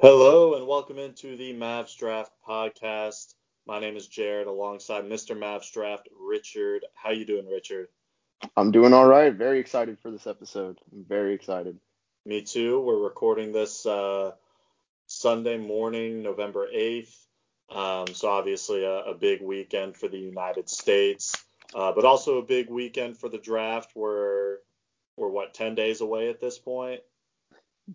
Hello and welcome into the Mavs Draft Podcast. My name is Jared alongside Mr. Mavs Draft, Richard. How you doing, Richard? I'm doing all right. Very excited for this episode. I'm very excited. Me too. We're recording this Sunday morning, November 8th. So obviously a big weekend for the United States, but also a big weekend for the draft. We're what, 10 days away at this point?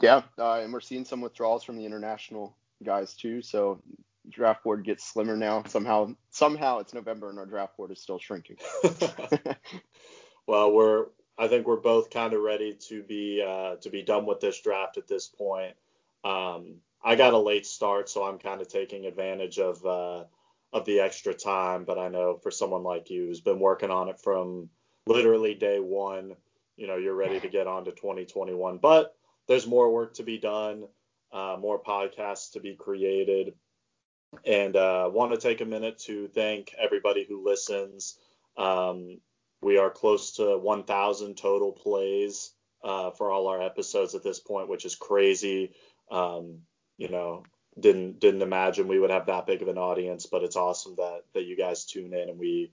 Yeah, and we're seeing some withdrawals from the international guys too. So draft board gets slimmer now. Somehow it's November and our draft board is still shrinking. Well, I think we're both kind of ready to be done with this draft at this point. I got a late start, so I'm kind of taking advantage of the extra time. But I know for someone like you who's been working on it from literally day one, you know, you're ready to get on to 2021, but there's more work to be done, more podcasts to be created, and want to take a minute to thank everybody who listens. We are close to 1,000 total plays for all our episodes at this point, which is crazy. You know, didn't imagine we would have that big of an audience, but it's awesome that you guys tune in, and we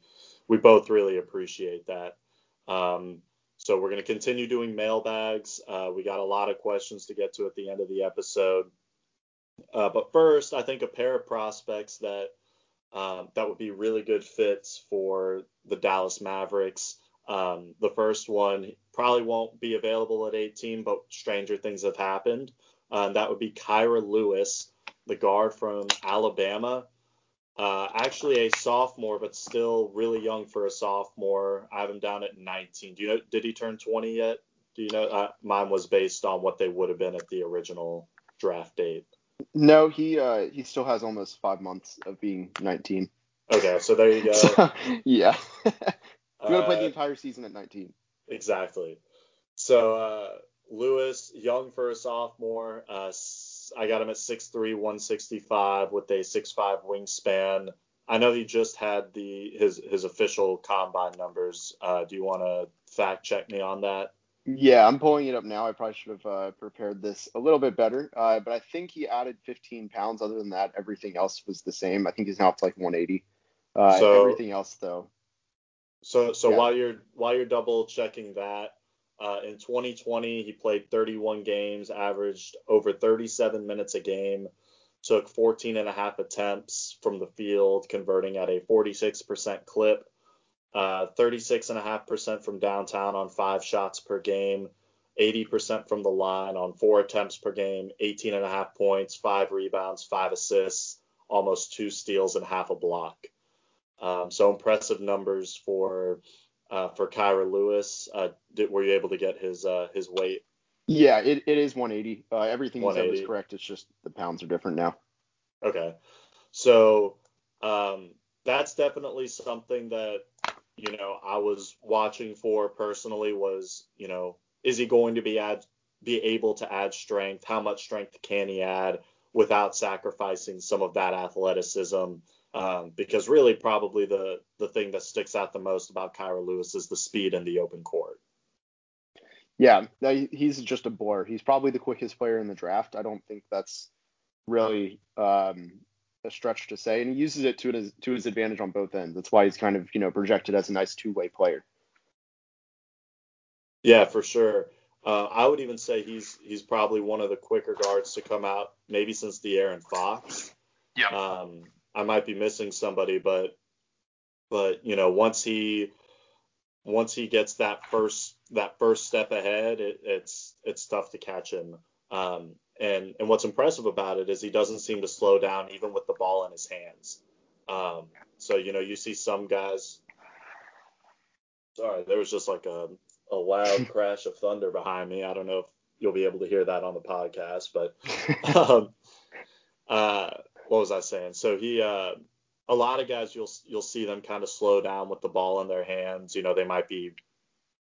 both really appreciate that. So we're going to continue doing mailbags. We got a lot of questions to get to at the end of the episode. But first, I think a pair of prospects that would be really good fits for the Dallas Mavericks. The first one probably won't be available at 18, but stranger things have happened. That would be Kira Lewis, the guard from Alabama. Actually a sophomore, but still really young for a sophomore. I have him down at 19. Do you know, did he turn 20 yet? Do you know? Mine was based on what they would have been at the original draft date. No, he still has almost 5 months of being 19. Okay, so there you go. So, yeah. You're going to play the entire season at 19. Exactly. So Lewis, young for a sophomore, I got him at 6'3", 165 with a 6'5 wingspan. I know he just had his official combine numbers. Do you want to fact check me on that? Yeah, I'm pulling it up now. I probably should have prepared this a little bit better, but I think he added 15 pounds. Other than that, everything else was the same. I think he's now up to like 180. So, everything else though. So yeah. While you're double checking that. In 2020, he played 31 games, averaged over 37 minutes a game, took 14 and a half attempts from the field, converting at a 46% clip, 36.5% from downtown on 5 shots per game, 80% from the line on 4 attempts per game, 18.5 points, 5 rebounds, 5 assists, almost 2 steals and half a block. So impressive numbers for Kira Lewis. Were you able to get his weight? Yeah, it is 180. Everything you said was correct. It's just the pounds are different now. Okay. So that's definitely something that, you know, I was watching for personally was, you know, is he going to be able to add strength? How much strength can he add without sacrificing some of that athleticism? Because really probably the thing that sticks out the most about Kira Lewis is the speed in the open court. Yeah, he's just a blur. He's probably the quickest player in the draft. I don't think that's really a stretch to say. And he uses it to his advantage on both ends. That's why he's kind of, you know, projected as a nice two-way player. Yeah, for sure. I would even say he's probably one of the quicker guards to come out, maybe since De'Aaron Fox. Yeah. I might be missing somebody, but you know, once he gets that first step ahead, it's tough to catch him. And what's impressive about it is he doesn't seem to slow down even with the ball in his hands. So you know, you see some guys. Sorry, there was just like a loud crash of thunder behind me. I don't know if you'll be able to hear that on the podcast, but. What was I saying? So a lot of guys, you'll see them kind of slow down with the ball in their hands. You know, they might be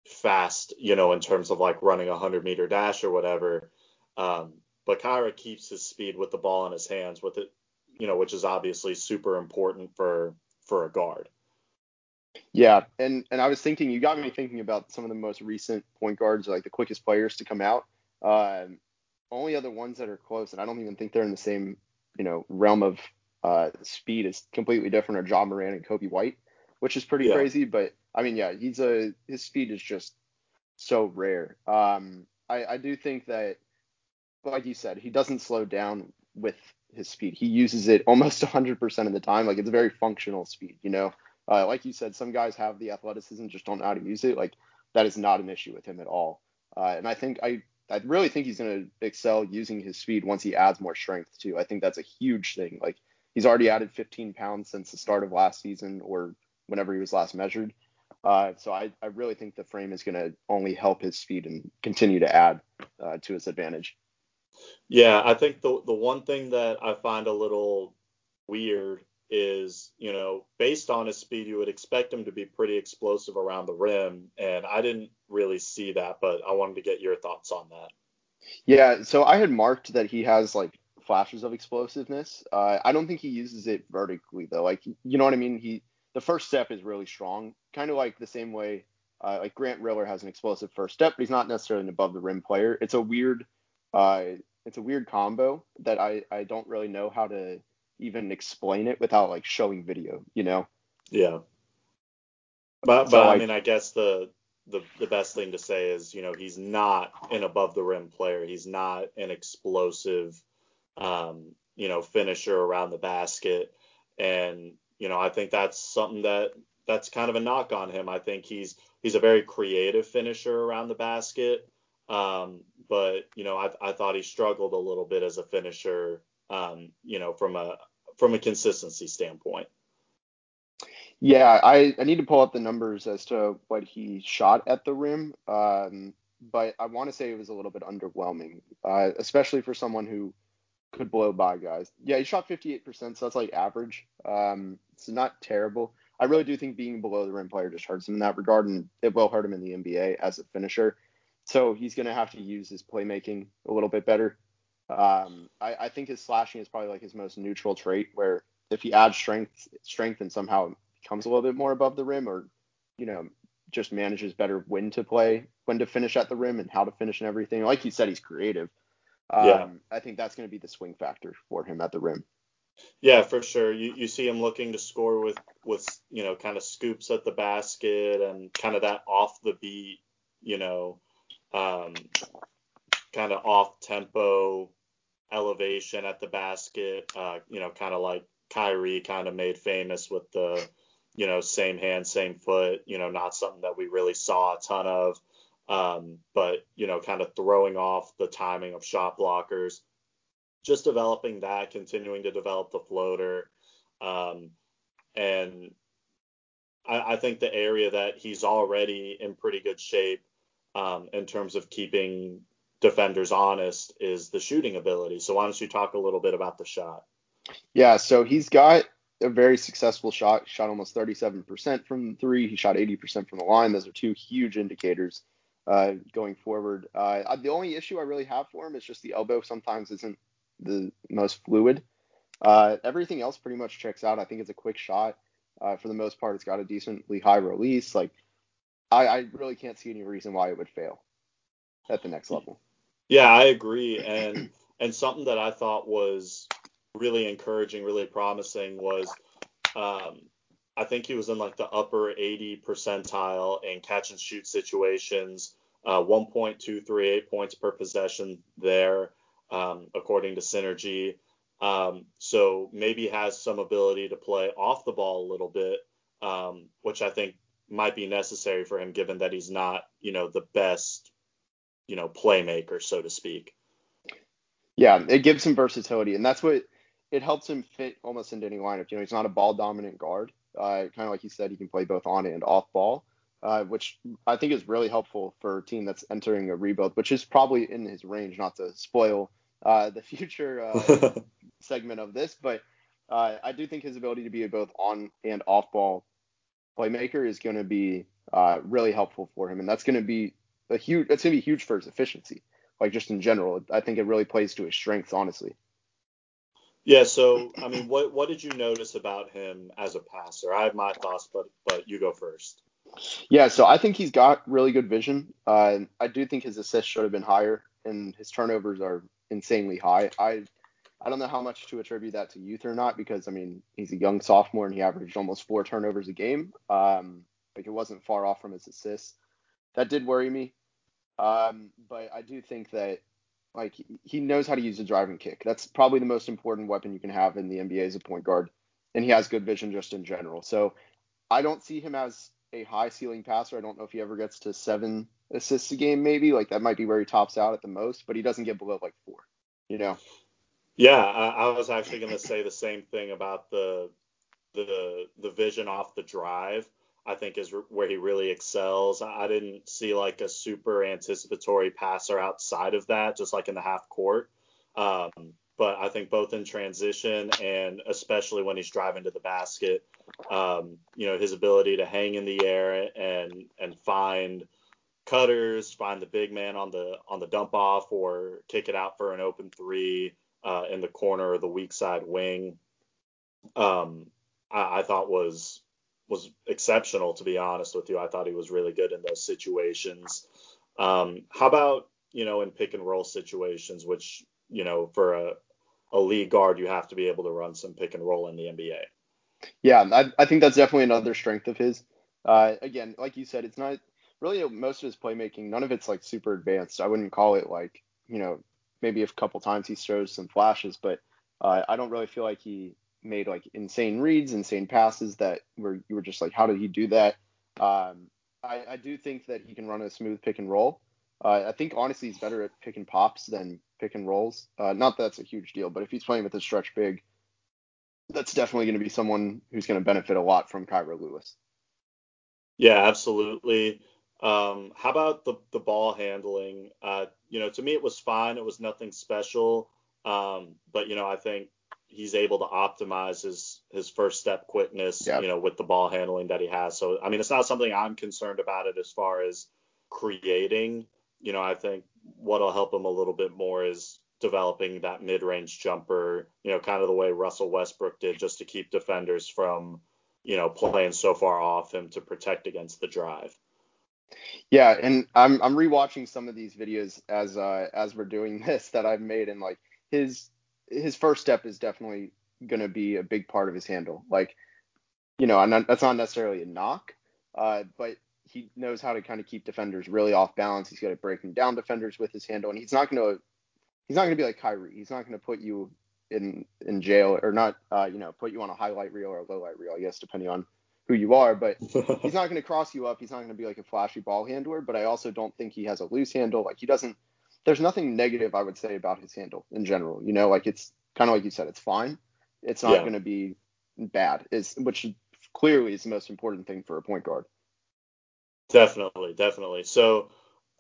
fast, you know, in terms of like running a 100-meter dash or whatever. But Kira keeps his speed with the ball in his hands with it, you know, which is obviously super important for a guard. Yeah. And I was thinking, you got me thinking about some of the most recent point guards, like the quickest players to come out. only other ones that are close, and I don't even think they're in the same, you know, realm of speed is completely different, are John Morant and Coby White, which is pretty crazy. But I mean, yeah, his speed is just so rare. I do think that, like you said, he doesn't slow down with his speed. He uses it almost 100% of the time. Like, it's a very functional speed, you know. Like you said, some guys have the athleticism, just don't know how to use it. Like, that is not an issue with him at all. And I think I really think he's going to excel using his speed once he adds more strength too. I think that's a huge thing. Like, he's already added 15 pounds since the start of last season or whenever he was last measured. So I really think the frame is going to only help his speed and continue to add to his advantage. Yeah, I think the one thing that I find a little weird is, you know, based on his speed, you would expect him to be pretty explosive around the rim, and I didn't really see that, but I wanted to get your thoughts on that. Yeah, so I had marked that he has, like, flashes of explosiveness. I don't think he uses it vertically, though. Like, you know what I mean? The first step is really strong, kind of like the same way, like, Grant Riller has an explosive first step, but he's not necessarily an above-the-rim player. It's a weird combo that I don't really know how to even explain it without, like, showing video, you know? Yeah. But I mean, I guess the best thing to say is, you know, he's not an above the rim player. He's not an explosive, you know, finisher around the basket. And, you know, I think that's something that's kind of a knock on him. I think he's a very creative finisher around the basket. But, you know, I thought he struggled a little bit as a finisher, you know, from a consistency standpoint. Yeah, I need to pull up the numbers as to what he shot at the rim, but I want to say it was a little bit underwhelming, especially for someone who could blow by guys. Yeah, he shot 58%, so that's like average. It's not terrible. I really do think being below the rim player just hurts him in that regard, and it will hurt him in the NBA as a finisher. So he's going to have to use his playmaking a little bit better. I think his slashing is probably like his most neutral trait, where if he adds strength and somehow becomes a little bit more above the rim, or, you know, just manages better when to play, when to finish at the rim and how to finish and everything. Like you said, he's creative. I think that's going to be the swing factor for him at the rim. Yeah, for sure. You see him looking to score with, you know, kind of scoops at the basket and kind of that off the beat, you know, kind of off-tempo elevation at the basket, you know, kind of like Kyrie kind of made famous with the, you know, same hand, same foot, you know, not something that we really saw a ton of, but, you know, kind of throwing off the timing of shot blockers, just developing that, continuing to develop the floater. And I think the area that he's already in pretty good shape in terms of keeping defenders honest is the shooting ability. So why don't you talk a little bit about the shot? Yeah, so he's got a very successful shot almost 37% from three. He shot 80% from the line. Those are two huge indicators going forward. The only issue I really have for him is just the elbow sometimes isn't the most fluid. Everything else pretty much checks out. I think it's a quick shot. For the most part, it's got a decently high release. Like, I really can't see any reason why it would fail at the next level. Yeah, I agree. And something that I thought was really encouraging, really promising was I think he was in like the upper 80 percentile in catch and shoot situations, 1.238 points per possession there, according to Synergy. So maybe has some ability to play off the ball a little bit, which I think might be necessary for him, given that he's not, you know, the best, you know, playmaker, so to speak. Yeah, it gives him versatility, and that's what it helps him fit almost into any lineup. You know, he's not a ball dominant guard. Kind of like you said, he can play both on and off ball, which I think is really helpful for a team that's entering a rebuild, which is probably in his range, not to spoil the future segment of this, but I do think his ability to be a both on and off ball playmaker is going to be really helpful for him, and that's going to be huge for his efficiency, like just in general. I think it really plays to his strengths, honestly. Yeah, so I mean, what did you notice about him as a passer? I have my thoughts, but you go first. Yeah, so I think he's got really good vision. I do think his assists should have been higher, and his turnovers are insanely high. I don't know how much to attribute that to youth or not, because, I mean, he's a young sophomore and he averaged almost 4 turnovers a game. Like, it wasn't far off from his assists. That did worry me. But I do think that, like, he knows how to use a driving kick. That's probably the most important weapon you can have in the NBA as a point guard. And he has good vision just in general. So I don't see him as a high ceiling passer. I don't know if he ever gets to 7 assists a game, maybe. Like, that might be where he tops out at the most, but he doesn't get below, like, 4, you know? Yeah, I was actually going to say the same thing about the vision off the drive, I think, is where he really excels. I didn't see, like, a super anticipatory passer outside of that, just like in the half court. But I think both in transition and especially when he's driving to the basket, you know, his ability to hang in the air and find cutters, find the big man on the dump off, or kick it out for an open three in the corner or the weak side wing, I thought was exceptional, to be honest with you. I thought he was really good in those situations. How about, you know, in pick and roll situations, which, you know, for a lead guard, you have to be able to run some pick and roll in the NBA. Yeah, I think that's definitely another strength of his. Again, like you said, it's not really most of his playmaking. None of it's like super advanced. I wouldn't call it like, you know, maybe a couple times he shows some flashes, but I don't really feel like he made like insane reads, insane passes that you were just like, how did he do that? I do think that he can run a smooth pick and roll. I think honestly he's better at pick and pops than pick and rolls. Not that that's a huge deal, but if he's playing with a stretch big, that's definitely going to be someone who's going to benefit a lot from Kira Lewis. Yeah, absolutely. How about the ball handling? You know, to me, it was fine. It was nothing special. But, you know, I think he's able to optimize his first step quickness, yep, you know, with the ball handling that he has. So, I mean, it's not something I'm concerned about it as far as creating. You know, I think what'll help him a little bit more is developing that mid-range jumper, you know, kind of the way Russell Westbrook did, just to keep defenders from, you know, playing so far off him to protect against the drive. Yeah, and I'm rewatching some of these videos as we're doing this that I've made, and like his first step is definitely gonna be a big part of his handle. Like, you know, and that's not necessarily a knock, but he knows how to kind of keep defenders really off balance. He's good at breaking down defenders with his handle, and he's not gonna be like Kyrie. He's not gonna put you in jail, or not you know, put you on a highlight reel or a lowlight reel, I guess, depending on who you are, but he's not going to cross you up. He's not going to be like a flashy ball handler, but I also don't think he has a loose handle. Like, there's nothing negative I would say about his handle in general, you know, like it's kind of like you said, it's fine. It's not going to be bad, which clearly is the most important thing for a point guard. Definitely. Definitely. So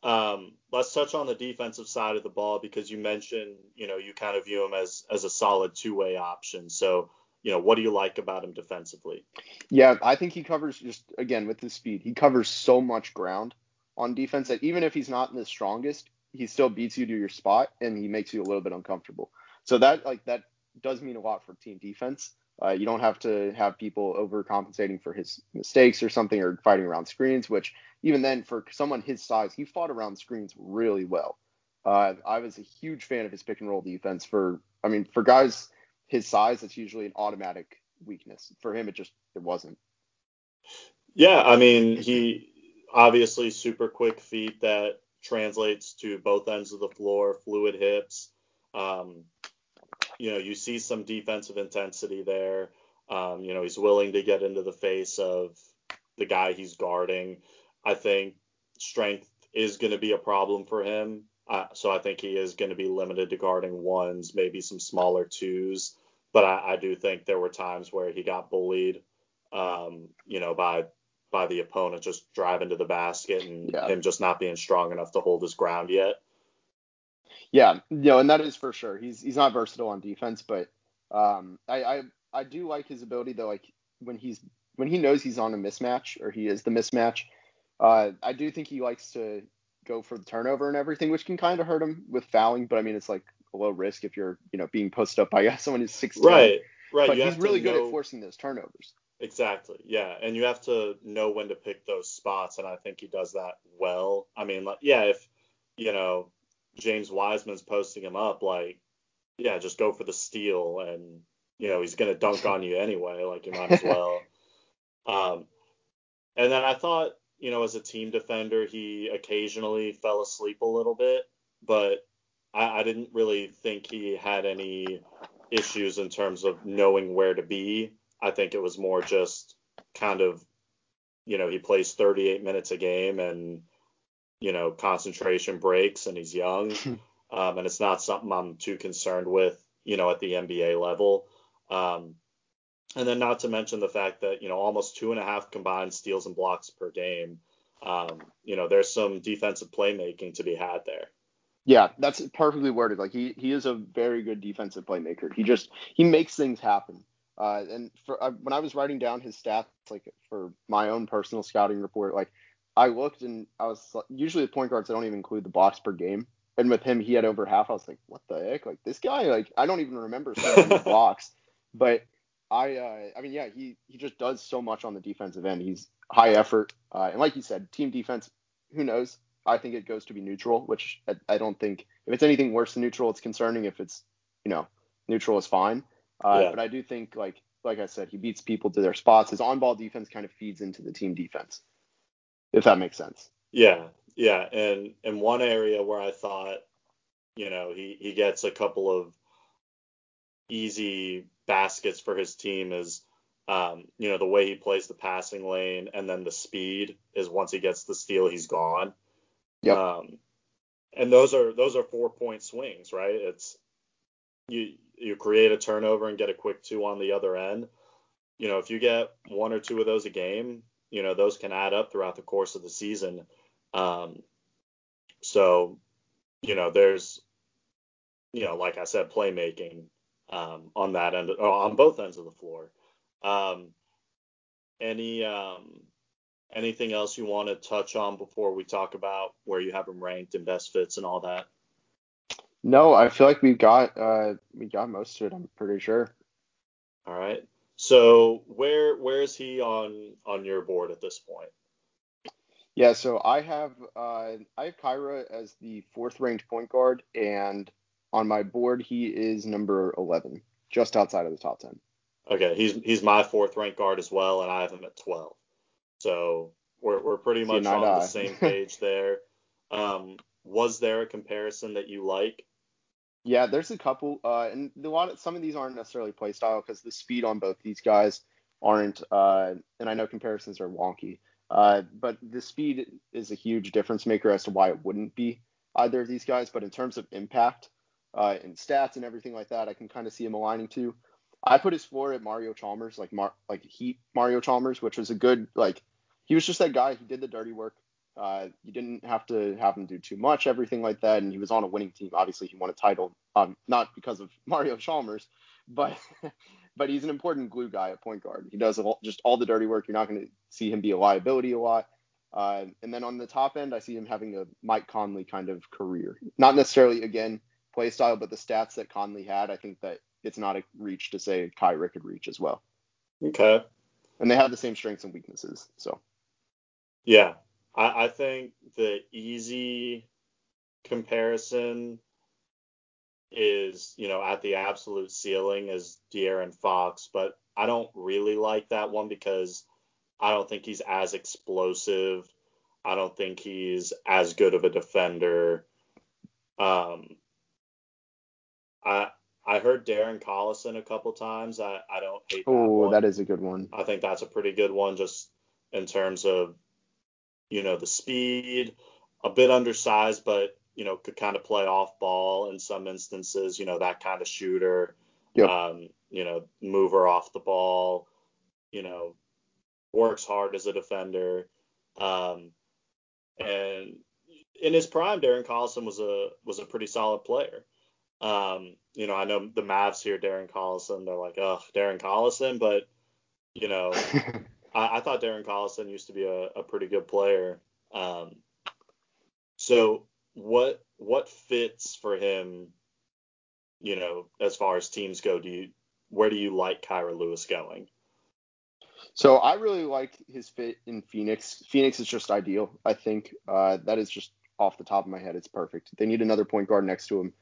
let's touch on the defensive side of the ball, because you mentioned, you know, you kind of view him as a solid two-way option. So, you know, what do you like about him defensively? Yeah, I think he covers, just again with his speed, he covers so much ground on defense that even if he's not the strongest, he still beats you to your spot and he makes you a little bit uncomfortable. So that does mean a lot for team defense. You don't have to have people overcompensating for his mistakes or something, or fighting around screens, which even then for someone his size, he fought around screens really well. I was a huge fan of his pick and roll defense for guys his size. That's usually an automatic weakness for him. It wasn't. Yeah. I mean, he obviously super quick feet that translates to both ends of the floor, fluid hips. You know, you see some defensive intensity there. You know, he's willing to get into the face of the guy he's guarding. I think strength is going to be a problem for him. So I think he is going to be limited to guarding ones, maybe some smaller twos. But I do think there were times where he got bullied, you know, by the opponent just driving to the basket and him just not being strong enough to hold his ground yet. Yeah, you know, and that is for sure. He's not versatile on defense, but I do like his ability though. Like when he knows he's on a mismatch, or he is the mismatch, I do think he likes to go for the turnover and everything, which can kind of hurt him with fouling, but I mean, it's like a low risk if you're, you know, being posted up by someone who's 6'10". Right. But he's really good at forcing those turnovers. Exactly. Yeah. And you have to know when to pick those spots. And I think he does that well. I mean, like, yeah, if, you know, James Wiseman's posting him up, like, yeah, just go for the steal, and, you know, he's going to dunk on you anyway, like, you might as well. And then I thought, you know, as a team defender, he occasionally fell asleep a little bit, but I didn't really think he had any issues in terms of knowing where to be. I think it was more just kind of, you know, he plays 38 minutes a game and, you know, concentration breaks, and he's young. And it's not something I'm too concerned with, you know, at the NBA level. And then not to mention the fact that, you know, almost 2.5 combined steals and blocks per game. You know, there's some defensive playmaking to be had there. Yeah, that's perfectly worded. Like, he is a very good defensive playmaker. He makes things happen. And when I was writing down his stats, like, for my own personal scouting report, like, I looked and I was usually the point guards, I don't even include the blocks per game. And with him, he had over half. I was like, what the heck? Like, this guy, like, I don't even remember the blocks. But I mean, yeah, he just does so much on the defensive end. He's high effort. And like you said, team defense, who knows? I think it goes to be neutral, which I don't think, if it's anything worse than neutral, it's concerning. If it's, you know, neutral is fine. Yeah. But I do think, like I said, he beats people to their spots. His on-ball defense kind of feeds into the team defense, if that makes sense. Yeah. Yeah. And in one area where I thought, you know, he gets a couple of easy baskets for his team is, you know, the way he plays the passing lane, and then the speed is, once he gets the steal, he's gone. Yep. And those are 4-point swings, right? It's you create a turnover and get a quick two on the other end. You know, if you get 1 or 2 of those a game, you know, those can add up throughout the course of the season. So, you know, there's, you know, like I said, playmaking on that end, or on both ends of the floor. Anything else you want to touch on before we talk about where you have them ranked and best fits and all that? No, I feel like we got most of it, I'm pretty sure. All right. So where is he on your board at this point? Yeah, so I have Kira as the 4th ranked point guard, and on my board he is number 11, just outside of the top 10. Okay, he's my 4th ranked guard as well, and I have him at 12. So we're pretty much on the same page there. Was there a comparison that you like? Yeah, there's a couple, and some of these aren't necessarily play style, because the speed on both these guys aren't. And I know comparisons are wonky, but the speed is a huge difference maker as to why it wouldn't be either of these guys. But in terms of impact and stats and everything like that, I can kind of see him aligning to. I put his floor at Mario Chalmers, Mario Chalmers, which was a good, like. He was just that guy. He did the dirty work. You didn't have to have him do too much, everything like that. And he was on a winning team. Obviously, he won a title, not because of Mario Chalmers, but he's an important glue guy at point guard. He does just all the dirty work. You're not going to see him be a liability a lot. And then on the top end, I see him having a Mike Conley kind of career. Not necessarily, again, play style, but the stats that Conley had, I think that it's not a reach to say Kyrie could reach as well. Okay. And they have the same strengths and weaknesses, so. Yeah, I think the easy comparison is, you know, at the absolute ceiling is De'Aaron Fox, but I don't really like that one because I don't think he's as explosive. I don't think he's as good of a defender. I heard Darren Collison a couple times. I don't hate that one. Oh, that is a good one. I think that's a pretty good one, just in terms of, you know, the speed, a bit undersized, but, you know, could kind of play off ball in some instances, you know, that kind of shooter, yep. You know, mover off the ball, you know, works hard as a defender. And in his prime, Darren Collison was a pretty solid player. You know, I know the Mavs hear Darren Collison, they're like, oh, Darren Collison, but, you know, I thought Darren Collison used to be a pretty good player. So what fits for him, you know, as far as teams go? Where do you like Kira Lewis going? So I really like his fit in Phoenix. Phoenix is just ideal, I think. That is just off the top of my head, it's perfect. They need another point guard next to him,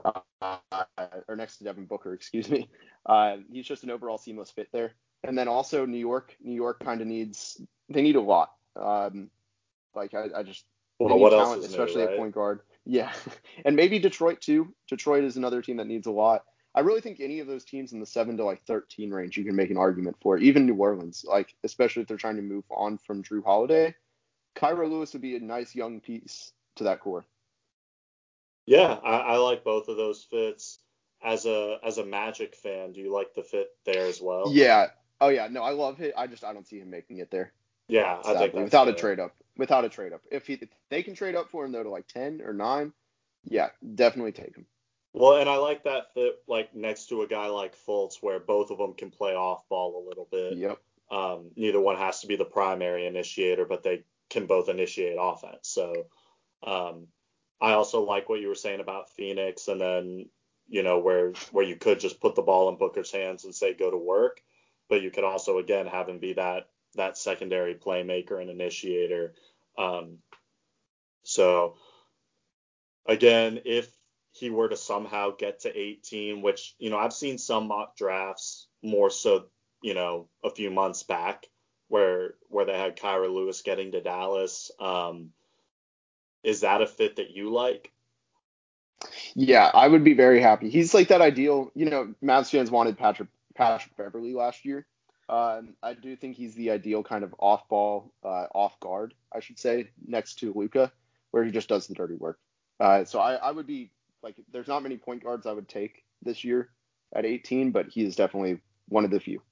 or next to Devin Booker, excuse me. He's just an overall seamless fit there. And then also New York kind of needs, they need a lot. What talent, else is especially new, right? At point guard. Yeah. And maybe Detroit too. Detroit is another team that needs a lot. I really think any of those teams in the 7 to 13 range, you can make an argument for. Even New Orleans, like, especially if they're trying to move on from Jrue Holiday, Kira Lewis would be a nice young piece to that core. Yeah, I like both of those fits. As a Magic fan, do you like the fit there as well? Yeah. Oh yeah. No, I love it. I don't see him making it there. Yeah, exactly. I think that's without fair. Without a trade up. If they can trade up for him though to like 10 or 9, yeah, definitely take him. Well, and I like that fit like next to a guy like Fultz, where both of them can play off ball a little bit. Yep. Neither one has to be the primary initiator, but they can both initiate offense. So I also like what you were saying about Phoenix, and then, you know, where you could just put the ball in Booker's hands and say go to work, but you could also again have him be that secondary playmaker and initiator. So again, if he were to somehow get to 18, which, you know, I've seen some mock drafts more so, you know, a few months back where they had Kira Lewis getting to Dallas. Is that a fit that you like? Yeah, I would be very happy. He's like that ideal, you know, Mavs fans wanted Patrick Beverly last year. I do think he's the ideal kind of off-ball, off-guard, I should say, next to Luka, where he just does the dirty work. So I would be, like, there's not many point guards I would take this year at 18, but he is definitely one of the few.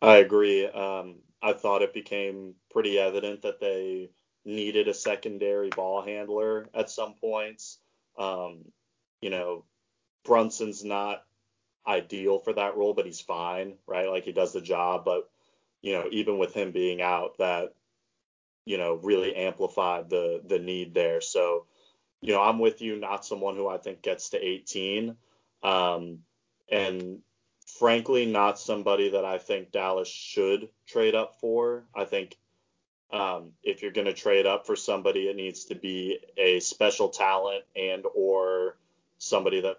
I agree. I thought it became pretty evident that they needed a secondary ball handler at some points. You know, Brunson's not ideal for that role, but he's fine, right? Like, he does the job, but, you know, even with him being out, that, you know, really amplified the need there. So, you know, I'm with you, not someone who I think gets to 18, and frankly, not somebody that I think Dallas should trade up for. I think if you're going to trade up for somebody, it needs to be a special talent and or somebody that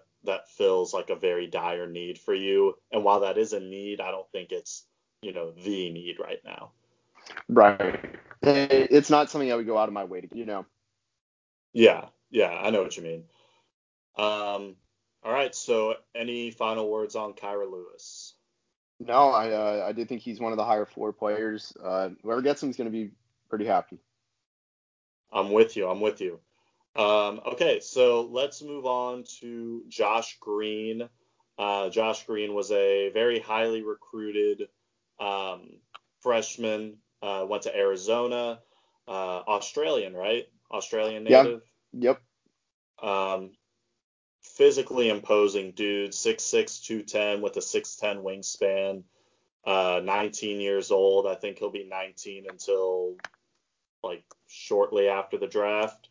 fills like a very dire need for you. And while that is a need, I don't think it's, you know, the need right now. Right. It's not something I would go out of my way to, you know. Yeah, I know what you mean. All right, so any final words on Kira Lewis? No, I do think he's one of the higher floor players. Whoever gets him is going to be pretty happy. I'm with you. Okay, so let's move on to Josh Green. Josh Green was a very highly recruited freshman, went to Arizona, Australian, right? Australian native. Yeah. Yep. Physically imposing dude, 6'6", 210 with a 6'10 wingspan, 19 years old. I think he'll be 19 until like shortly after the draft,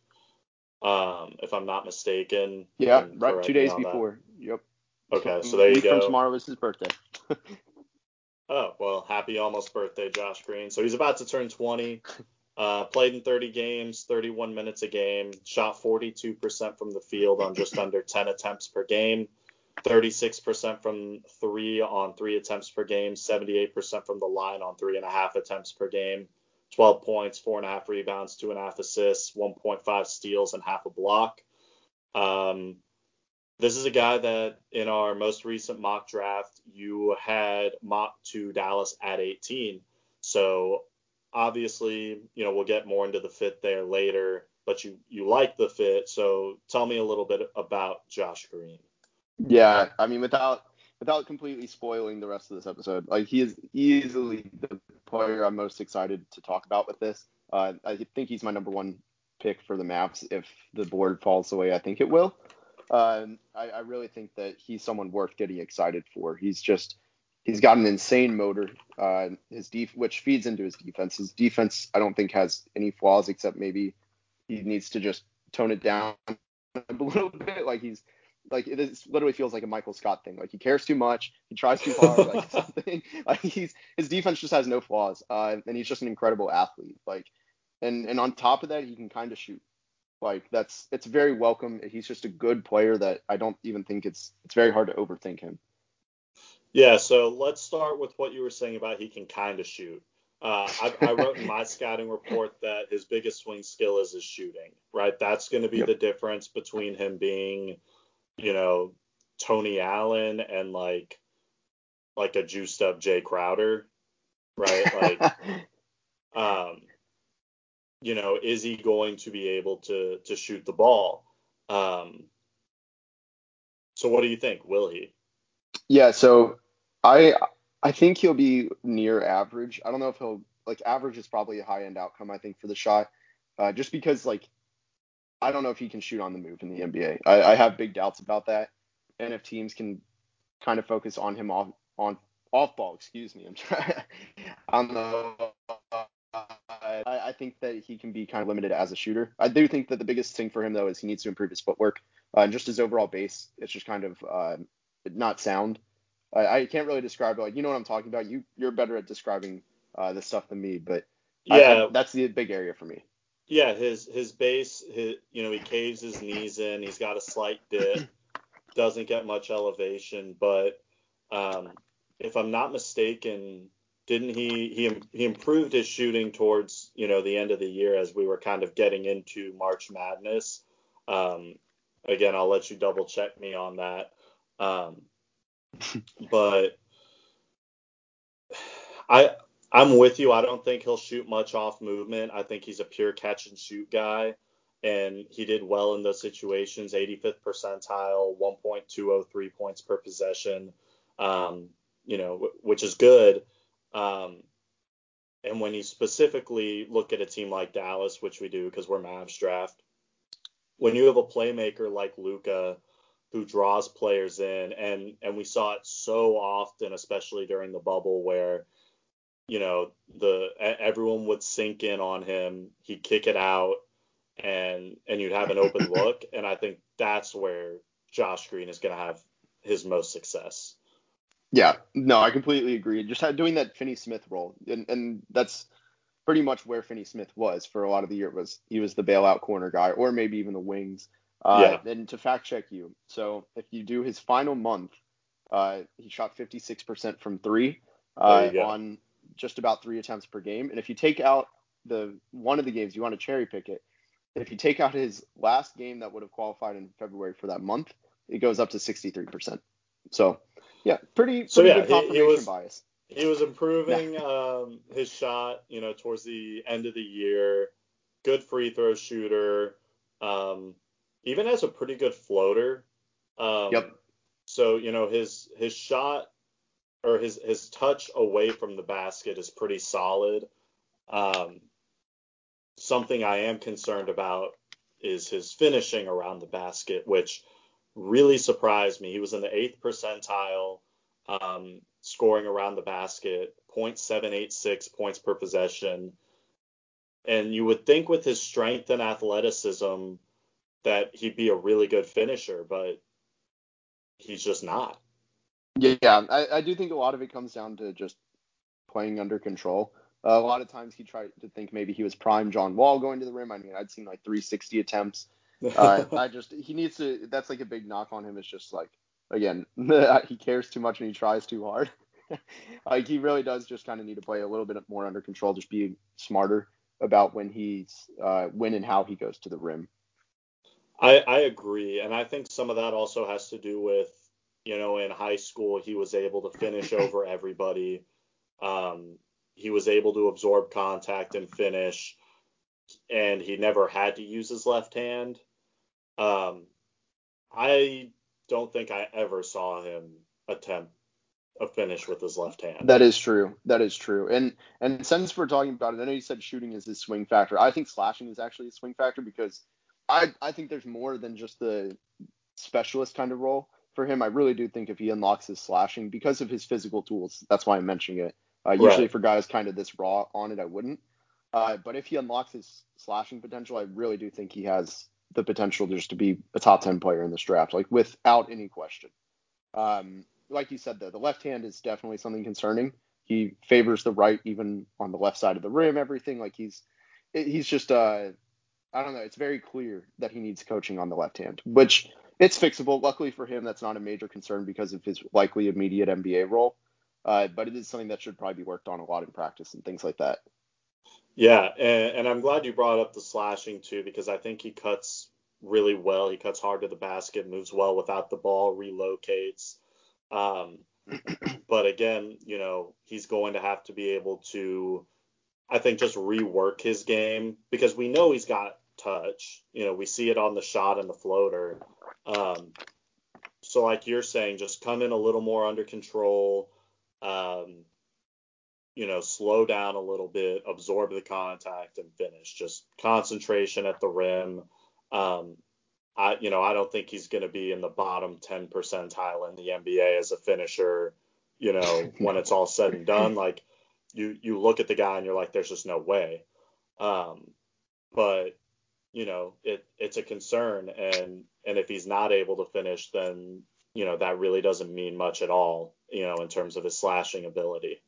if I'm not mistaken. Yeah, right, 2 days before. That. Yep. Okay, so there you go. From tomorrow is his birthday. Oh, well, happy almost birthday, Josh Green. So he's about to turn 20. Played in 30 games, 31 minutes a game, shot 42% from the field on just under 10 attempts per game, 36% from three on 3 attempts per game, 78% from the line on 3.5 attempts per game, 12 points, 4.5 rebounds, 2.5 assists, 1.5 steals, and 0.5 a block. This is a guy that in our most recent mock draft, you had mocked to Dallas at 18. So obviously, you know, we'll get more into the fit there later, but you like the fit. So tell me a little bit about Josh Green. Yeah, I mean, without completely spoiling the rest of this episode, like, he is easily the player I'm most excited to talk about with this. I think he's my number one pick for the Mavs if the board falls the way I think it will. I really think that he's someone worth getting excited for. He's got an insane motor, which feeds into his defense. His defense, I don't think, has any flaws, except maybe he needs to just tone it down a little bit. Like, he's like, literally feels like a Michael Scott thing. Like, he cares too much, he tries too hard, like something. Like, his defense just has no flaws, and he's just an incredible athlete. Like, and on top of that, he can kind of shoot. Like it's very welcome. He's just a good player that I don't even think it's very hard to overthink him. Yeah. So let's start with what you were saying about he can kind of shoot. I wrote in my scouting report that his biggest swing skill is his shooting, right? That's going to be the difference between him being, Tony Allen and like a juiced up Jay Crowder, right? Is he going to be able to shoot the ball? So what do you think? Will he? Yeah, so I think he'll be near average. I don't know if he'll – average is probably a high-end outcome, I think, for the shot. Just because, I don't know if he can shoot on the move in the NBA. I have big doubts about that. And if teams can kind of focus on him off ball, excuse me. I don't know. I think that he can be kind of limited as a shooter. I do think that the biggest thing for him, though, is he needs to improve his footwork. And just his overall base, it's just kind of not sound. I can't really describe it. You know what I'm talking about. You're better at describing this stuff than me, but yeah, that's the big area for me. Yeah, his base, he caves his knees in. He's got a slight dip, doesn't get much elevation. But if I'm not mistaken, didn't he improved his shooting towards the end of the year as we were kind of getting into March Madness. Again, I'll let you double check me on that. But I'm with you. I don't think he'll shoot much off movement. I think he's a pure catch and shoot guy, and he did well in those situations. 85th percentile, 1.203 points per possession, which is good. And when you specifically look at a team like Dallas, which we do because we're Mavs draft, when you have a playmaker like Luka who draws players in, and we saw it so often, especially during the bubble, where everyone would sink in on him, he'd kick it out, and you'd have an open look, and I think that's where Josh Green is going to have his most success. Yeah, no, I completely agree. Just doing that Finney Smith role, and that's pretty much where Finney Smith was for a lot of the year. He was the bailout corner guy, or maybe even the wings. And to fact check you, so if you do his final month, he shot 56% from three on just about three attempts per game. And if you take out one of the games, you want to cherry pick it. If you take out his last game that would have qualified in February for that month, it goes up to 63%. So, yeah, pretty good confirmation bias. He was improving his shot, towards the end of the year. Good free throw shooter. Even as a pretty good floater. So, his shot or his touch away from the basket is pretty solid. Something I am concerned about is his finishing around the basket, which really surprised me. He was in the 8th percentile, scoring around the basket, 0.786 points per possession. And you would think with his strength and athleticism that he'd be a really good finisher, but he's just not. Yeah, I do think a lot of it comes down to just playing under control. A lot of times he tried to think maybe he was prime John Wall going to the rim. I mean, I'd seen 360 attempts. He needs to, that's a big knock on him. It's just again, he cares too much and he tries too hard. He really does just kind of need to play a little bit more under control, just be smarter about when he's, when and how he goes to the rim. I agree, and I think some of that also has to do with, in high school, he was able to finish over everybody. He was able to absorb contact and finish, and he never had to use his left hand. I don't think I ever saw him attempt a finish with his left hand. That is true. And since we're talking about it, I know you said shooting is his swing factor. I think slashing is actually his swing factor because I think there's more than just the specialist kind of role for him. I really do think if he unlocks his slashing because of his physical tools, that's why I'm mentioning it. Usually for guys kind of this raw on it, I wouldn't. But if he unlocks his slashing potential, I really do think he has the potential just to be a top 10 player in this draft, without any question. Like you said, though, the left hand is definitely something concerning. He favors the right, even on the left side of the rim, everything. He's just I don't know, it's very clear that he needs coaching on the left hand, which it's fixable. Luckily for him, that's not a major concern because of his likely immediate NBA role. But it is something that should probably be worked on a lot in practice and things like that. Yeah, and I'm glad you brought up the slashing too, because I think he cuts really well. He cuts hard to the basket, moves well without the ball, relocates. But again, you know, he's going to have to be able to, I think, just rework his game because we know he's got touch. You know, we see it on the shot and the floater. So like you're saying, just come in a little more under control, you know, slow down a little bit, absorb the contact and finish. Just concentration at the rim. I don't think he's going to be in the bottom 10 percentile in the NBA as a finisher, you know, when it's all said and done. Like you look at the guy and you're like, there's just no way. But, you know, it's a concern. And if he's not able to finish, then, you know, that really doesn't mean much at all, you know, in terms of his slashing ability.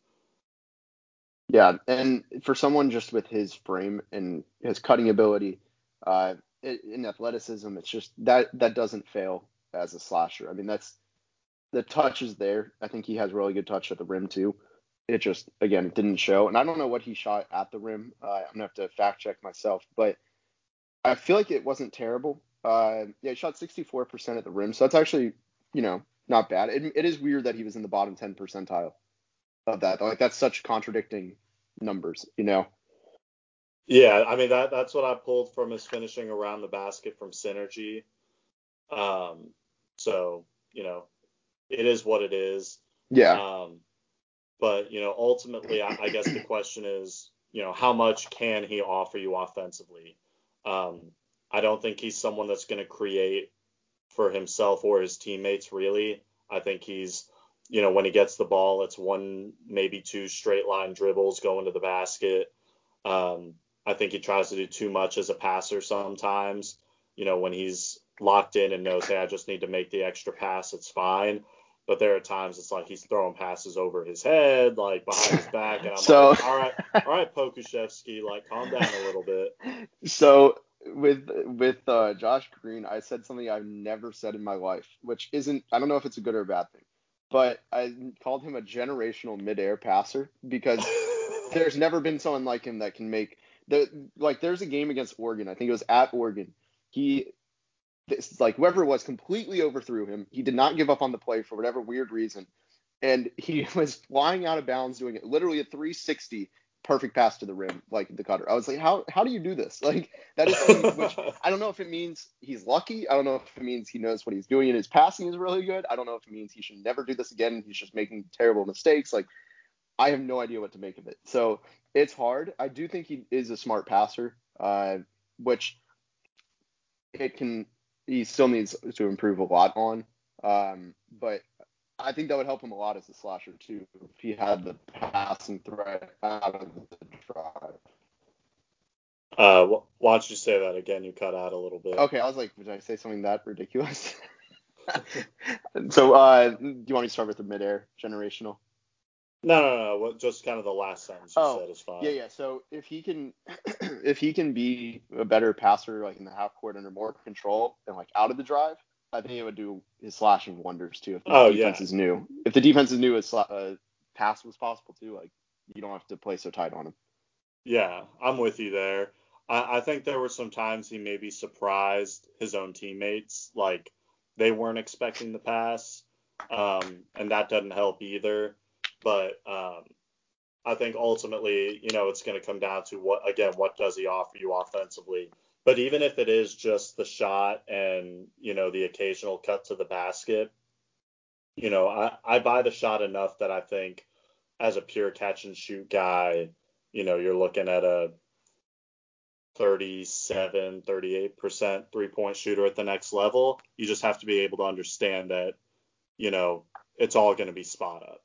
Yeah. And for someone just with his frame and his cutting ability, in athleticism, it's just that doesn't fail as a slasher. I mean, that's the touch is there. I think he has really good touch at the rim too. It just, again, it didn't show. And I don't know what he shot at the rim. I'm gonna have to fact check myself, but I feel like it wasn't terrible. He shot 64% at the rim, so that's actually, you know, not bad. It is weird that he was in the bottom 10 percentile of that. Like that's such contradicting numbers, you know. Yeah, I mean, that's what I pulled from his finishing around the basket from Synergy. So, you know, it is what it is. Yeah. But, you know, ultimately, I guess the question is, you know, how much can he offer you offensively? I don't think he's someone that's going to create for himself or his teammates, really. I think he's, you know, when he gets the ball, it's one, maybe two straight line dribbles going to the basket. I think he tries to do too much as a passer sometimes, you know, when he's locked in and knows, hey, I just need to make the extra pass, it's fine. But there are times it's like he's throwing passes over his head, like behind his back. And I'm so, like, all right, Pokuševski, like calm down a little bit. So with Josh Green, I said something I've never said in my life, which isn't, I don't know if it's a good or a bad thing, but I called him a generational midair passer because there's never been someone like him that can make there's a game against Oregon. I think it was at Oregon. Whoever it was completely overthrew him. He did not give up on the play for whatever weird reason. And he was flying out of bounds doing it literally a 360 perfect pass to the rim, like the cutter. I was like, how do you do this? Like that is something which I don't know if it means he's lucky. I don't know if it means he knows what he's doing and his passing is really good. I don't know if it means he should never do this again. He's just making terrible mistakes. Like, I have no idea what to make of it. So it's hard. I do think he is a smart passer, which he still needs to improve a lot on. But I think that would help him a lot as a slasher too, if he had the passing threat out of the drive. Why don't you say that again? You cut out a little bit. Okay, I was like, did I say something that ridiculous? So do you want me to start with the midair generational? No. Just kind of the last sentence you said is fine. Yeah. So if he can be a better passer, like in the half court under more control and like out of the drive, I think it would do his slashing wonders too. If the defense is new, his pass was possible too. Like you don't have to play so tight on him. Yeah, I'm with you there. I think there were some times he maybe surprised his own teammates, like they weren't expecting the pass, and that doesn't help either. But I think ultimately, you know, it's going to come down to what does he offer you offensively? But even if it is just the shot and, you know, the occasional cut to the basket, you know, I buy the shot enough that I think as a pure catch and shoot guy, you know, you're looking at a 37%, 38% 3-point shooter at the next level. You just have to be able to understand that, you know, it's all going to be spot up.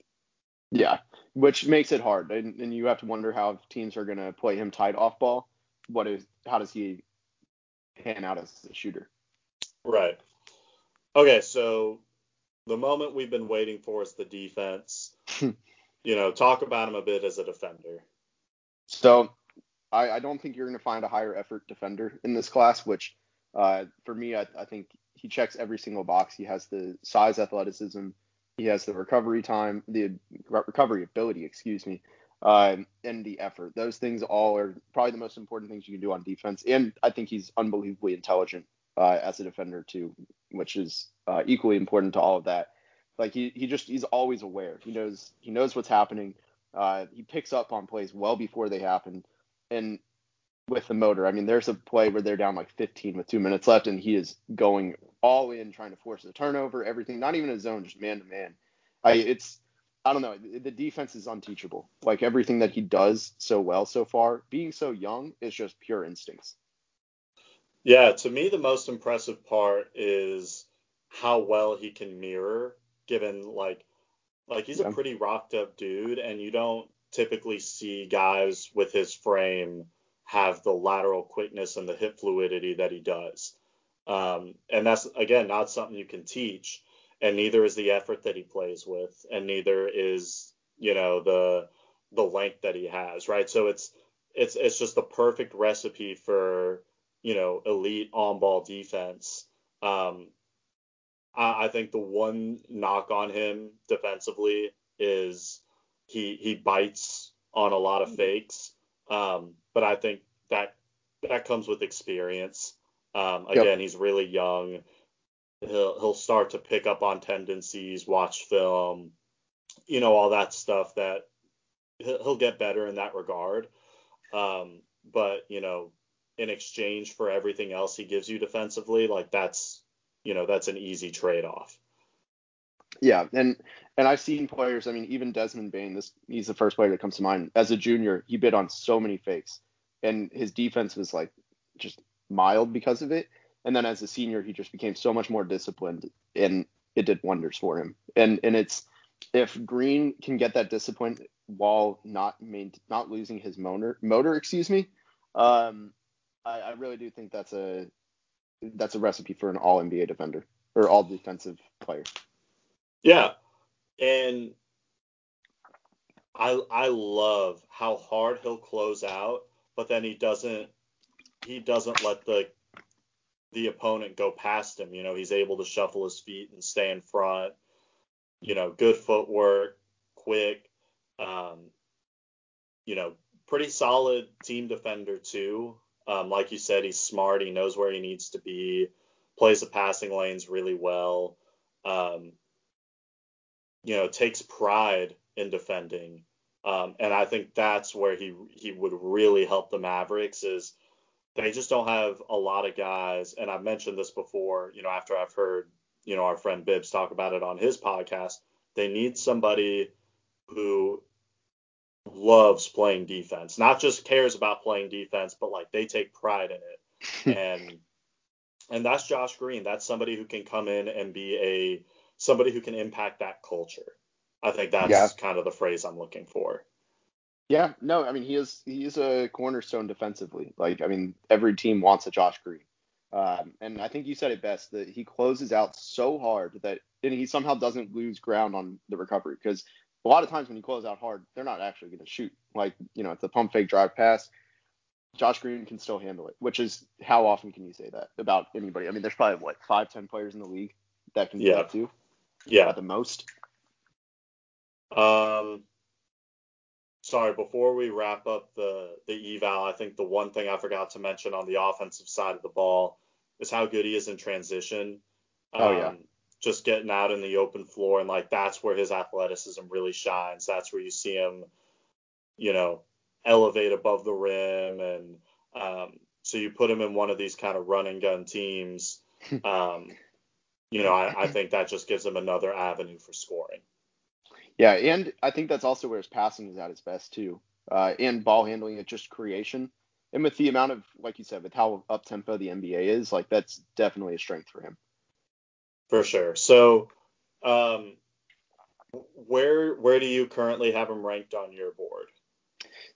Yeah, which makes it hard, and you have to wonder how teams are going to play him tight off ball. How does he pan out as a shooter? Right. Okay, so the moment we've been waiting for is the defense. You know, talk about him a bit as a defender. So I don't think you're going to find a higher effort defender in this class, which for me, I think he checks every single box. He has the size, athleticism. He has the recovery time, the recovery ability, and the effort. Those things all are probably the most important things you can do on defense. And I think he's unbelievably intelligent as a defender too, which is equally important to all of that. Like he's always aware. He knows what's happening. He picks up on plays well before they happen. And with the motor, I mean, there's a play where they're down like 15 with 2 minutes left, and he is going all in, trying to force the turnover, everything, not even a zone, just man to man. I don't know. The defense is unteachable. Like everything that he does so well so far, being so young, is just pure instincts. Yeah. To me, the most impressive part is how well he can mirror, given like he's a pretty rocked up dude, and you don't typically see guys with his frame have the lateral quickness and the hip fluidity that he does. And that's, again, not something you can teach, and neither is the effort that he plays with, and neither is, the length that he has, right? So it's just the perfect recipe for, elite on-ball defense. I think the one knock on him defensively is he bites on a lot of fakes. But I think that comes with experience. Again, yep. He's really young. He'll start to pick up on tendencies, watch film, all that stuff that he'll get better in that regard. But, in exchange for everything else he gives you defensively, like that's an easy trade-off. Yeah. And I've seen players, I mean, even Desmond Bane, he's the first player that comes to mind. As a junior, he bid on so many fakes, and his defense was like just mild because of it. And then as a senior, he just became so much more disciplined, and it did wonders for him. And it's, if Green can get that discipline while not losing his motor, I really do think that's a recipe for an all NBA defender or all defensive player. Yeah. And I love how hard he'll close out, but then he doesn't let the opponent go past him. He's able to shuffle his feet and stay in front. Good footwork, quick, pretty solid team defender too. Like you said, he's smart. He knows where he needs to be, plays the passing lanes really well. Takes pride in defending. And I think that's where he would really help the Mavericks, is they just don't have a lot of guys. And I've mentioned this before, after I've heard, our friend Bibbs talk about it on his podcast, they need somebody who loves playing defense, not just cares about playing defense, but like they take pride in it. And that's Josh Green. That's somebody who can come in and be somebody who can impact that culture. I think that's kind of the phrase I'm looking for. Yeah, no, I mean, he's a cornerstone defensively. Like, I mean, every team wants a Josh Green. And I think you said it best, that he closes out so hard and he somehow doesn't lose ground on the recovery, because a lot of times when you close out hard, they're not actually going to shoot. Like, it's a pump fake drive pass. Josh Green can still handle it, which is, how often can you say that about anybody? I mean, there's probably, 5-10 players in the league that can do that too. Yeah, the most. Sorry, before we wrap up the eval, I think the one thing I forgot to mention on the offensive side of the ball is how good he is in transition. Just getting out in the open floor, and that's where his athleticism really shines. That's where you see him, elevate above the rim, and so you put him in one of these kind of run and gun teams. I think that just gives him another avenue for scoring. Yeah, and I think that's also where his passing is at its best, too. And ball handling, it's just creation. And with the amount of, like you said, with how up-tempo the NBA is, that's definitely a strength for him. For sure. So, where do you currently have him ranked on your board?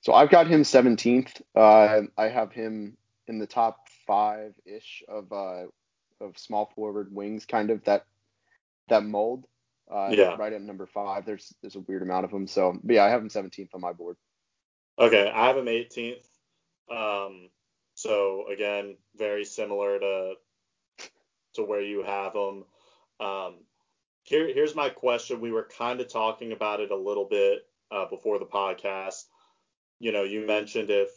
So I've got him 17th. I have him in the top 5-ish of small forward wings, kind of that mold, right at number 5. There's a weird amount of them. So, but yeah, I have him 17th on my board. Okay. I have him 18th. So again, very similar to where you have him. Here's my question. We were kind of talking about it a little bit before the podcast. You know, you mentioned if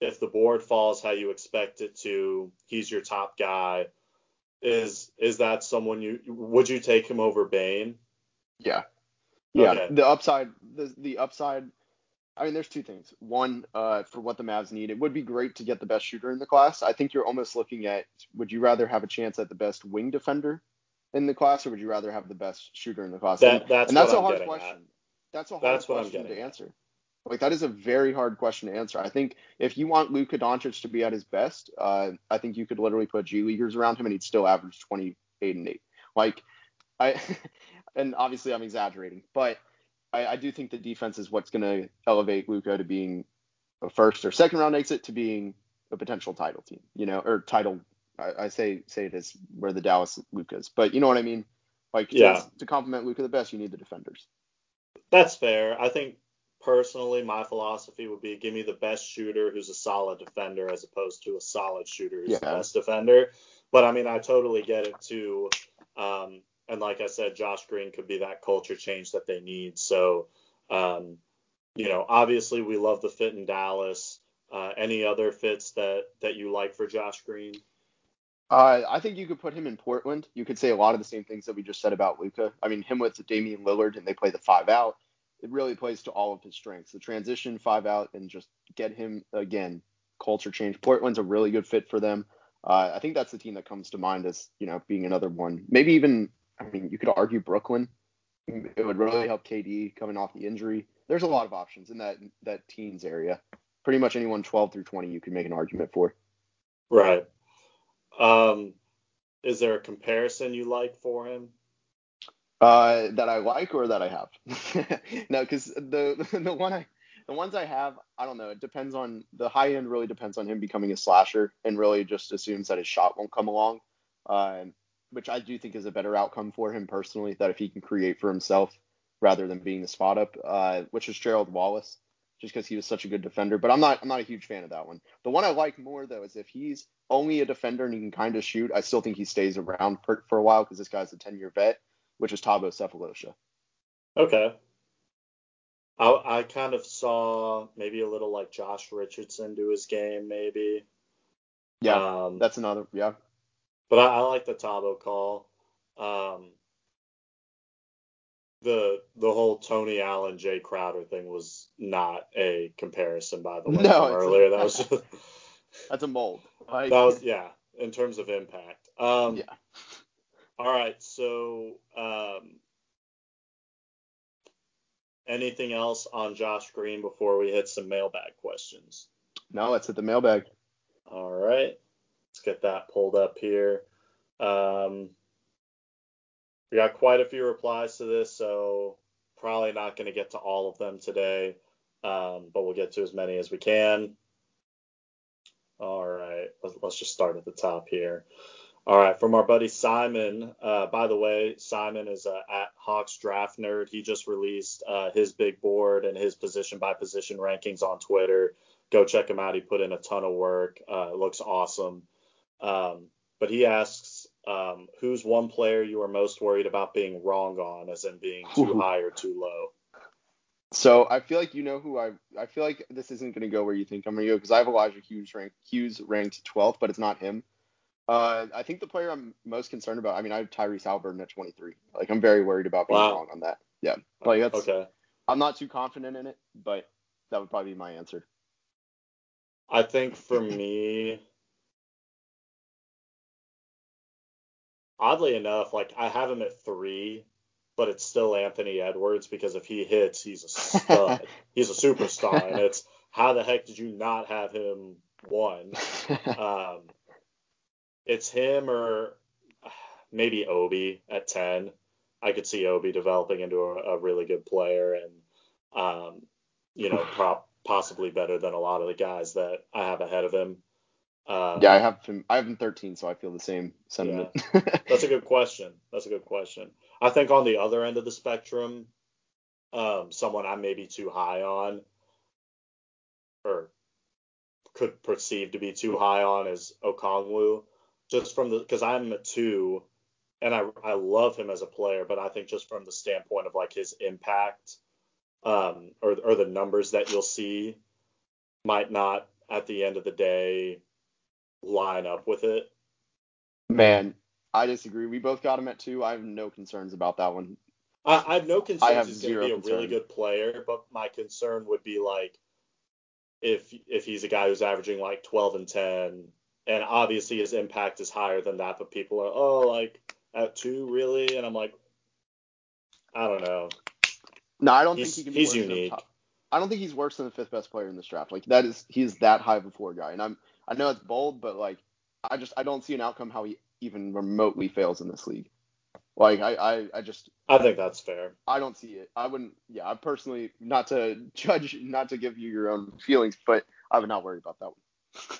the board falls how you expect it to, he's your top guy. Is that someone would you take him over Bane? Yeah. Okay. The upside. I mean, there's two things. One, for what the Mavs need, it would be great to get the best shooter in the class. I think you're almost looking at, would you rather have a chance at the best wing defender in the class, or would you rather have the best shooter in the class? That's a hard question. That's a hard question to answer. Like, that is a very hard question to answer. I think if you want Luka Doncic to be at his best, I think you could literally put G Leaguers around him and he'd still average 28 and 8. Like, and obviously I'm exaggerating, but I do think the defense is what's going to elevate Luka to being a first or second round exit to being a potential title team, you know, or title. I say it as where the Dallas Luka is, but you know what I mean? Like, yeah, to complement Luka the best, you need the defenders. That's fair. I think personally, my philosophy would be give me the best shooter who's a solid defender as opposed to a solid shooter who's the best defender. But I mean, I totally get it too. And like I said, Josh Green could be that culture change that they need. So, you know, obviously we love the fit in Dallas. Any other fits that you like for Josh Green? I think you could put him in Portland. You could say a lot of the same things that we just said about Luka. I mean, him with Damian Lillard and they play the 5 out. It really plays to all of his strengths. The transition 5 out and just get him, again, culture change. Portland's a really good fit for them. I think that's the team that comes to mind as, you know, being another one. Maybe even... I mean, you could argue Brooklyn. It would really help KD coming off the injury. There's a lot of options in that teens area. Pretty much anyone 12 through 20 you can make an argument for. Right. Is there a comparison you like for him? That I like or that I have? No, because the ones I have, I don't know. It depends on the high end. Really depends on him becoming a slasher and really just assumes that his shot won't come along. Which I do think is a better outcome for him personally, that if he can create for himself rather than being the spot up, which is Gerald Wallace, just because he was such a good defender. But I'm not a huge fan of that one. The one I like more, though, is if he's only a defender and he can kind of shoot, I still think he stays around for a while because this guy's a 10-year vet, which is Thabo Sefolosha. Okay. I kind of saw maybe a little like Josh Richardson do his game, maybe. Yeah, that's another, yeah. But I like the Thabo call. The whole Tony Allen, Jay Crowder thing was not a comparison, by the way. No, earlier that was just, that's a mold. Like, that was in terms of impact. All right, so anything else on Josh Green before we hit some mailbag questions? No, let's hit the mailbag. All right. Let's get that pulled up here. We got quite a few replies to this, so probably not going to get to all of them today, but we'll get to as many as we can. All right, let's just start at the top here. All right, from our buddy Simon. By the way, Simon is at Hawks Draft Nerd. He just released his big board and his position-by-position rankings on Twitter. Go check him out. He put in a ton of work. It looks awesome. But he asks, who's one player you are most worried about being wrong on, as in being too high or too low? So I feel like you know who I feel like this isn't going to go where you think I'm going to go, because I have Elijah Hughes ranked 12th, but it's not him. I think the player I'm most concerned about, I mean, I have Tyrese Haliburton at 23. Like, I'm very worried about being wrong on that. Yeah. Like, that's, okay. I'm not too confident in it, but that would probably be my answer. I think for me... Oddly enough, like, I have him at 3, but it's still Anthony Edwards, because if he hits, he's a stud. He's a superstar, and it's, how the heck did you not have him 1? It's him or maybe Obi at 10. I could see Obi developing into a really good player and, you know, possibly better than a lot of the guys that I have ahead of him. I have him 13, so I feel the same sentiment. Yeah. That's a good question. I think on the other end of the spectrum, someone I may be too high on, or could perceive to be too high on is Okongwu, just from the, because I'm a two, and I love him as a player, but I think just from the standpoint of like his impact, or the numbers that you'll see might not at the end of the day line up with it. Man, I disagree. We both got him at two. I have no concerns about that one. I have no concerns. He's going to be a really good player, but my concern would be like if he's a guy who's averaging like 12 and 10, and obviously his impact is higher than that, but people are, oh, like at two, really? And I'm like, I don't know. No, I don't think he can be. He's unique. I don't think he's worse than the fifth best player in this draft. Like he's that high of a floor guy, and I know it's bold, but like I don't see an outcome how he even remotely fails in this league. Like I think that's fair. I don't see it. I wouldn't. Yeah, I personally, not to judge, not to give you your own feelings, but I would not worry about that one.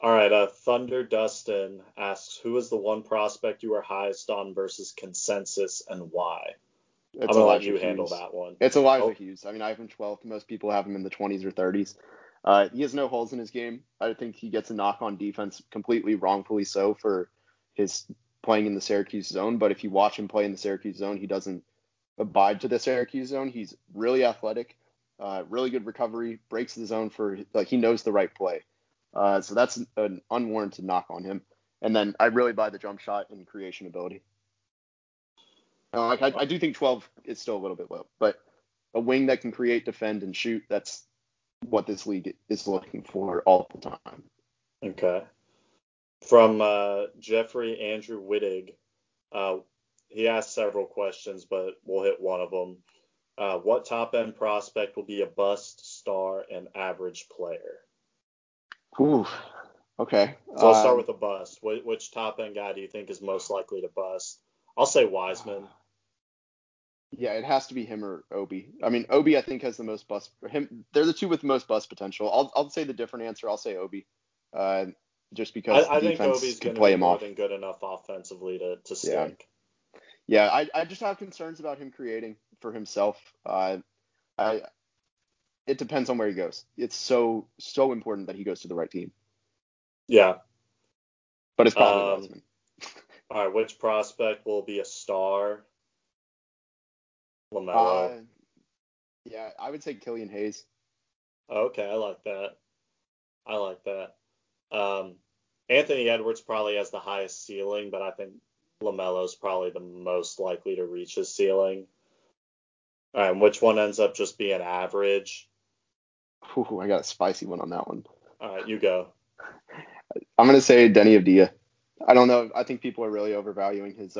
All right. Thunder Dustin asks, who is the one prospect you are highest on versus consensus, and why? It's I'm going to let you handle that one. It's Elijah Hughes. I mean, I have him 12th. Most people have him in the 20s or 30s. He has no holes in his game. I think he gets a knock on defense completely wrongfully so for his playing in the Syracuse zone. But if you watch him play in the Syracuse zone, he doesn't abide to the Syracuse zone. He's really athletic, really good recovery, breaks the zone for – like he knows the right play. So that's an unwarranted knock on him. And then I really buy the jump shot and creation ability. I do think 12 is still a little bit low, but a wing that can create, defend, and shoot, that's what this league is looking for all the time. Okay. From Jeffrey Andrew Wittig, he asked several questions, but we'll hit one of them. What top-end prospect will be a bust, star, and average player? Ooh, okay. So I'll start with a bust. Which top-end guy do you think is most likely to bust? I'll say Wiseman. Yeah, it has to be him or Obi. I mean, Obi, I think, has the most bust. Him, they're the two with the most bust potential. I'll say the different answer. I'll say Obi, just because I think Obi's going to be more than good enough offensively to stick. Yeah, I just have concerns about him creating for himself. It depends on where he goes. It's so important that he goes to the right team. Yeah, but it's probably Wiseman. All right, which prospect will be a star? LaMelo. Yeah, I would say Killian Hayes. Okay, I like that. Anthony Edwards probably has the highest ceiling, but I think LaMelo's probably the most likely to reach his ceiling. All right, and which one ends up just being average? Ooh, I got a spicy one on that one. All right, you go. I'm going to say Denny Avdija. I don't know. I think people are really overvaluing his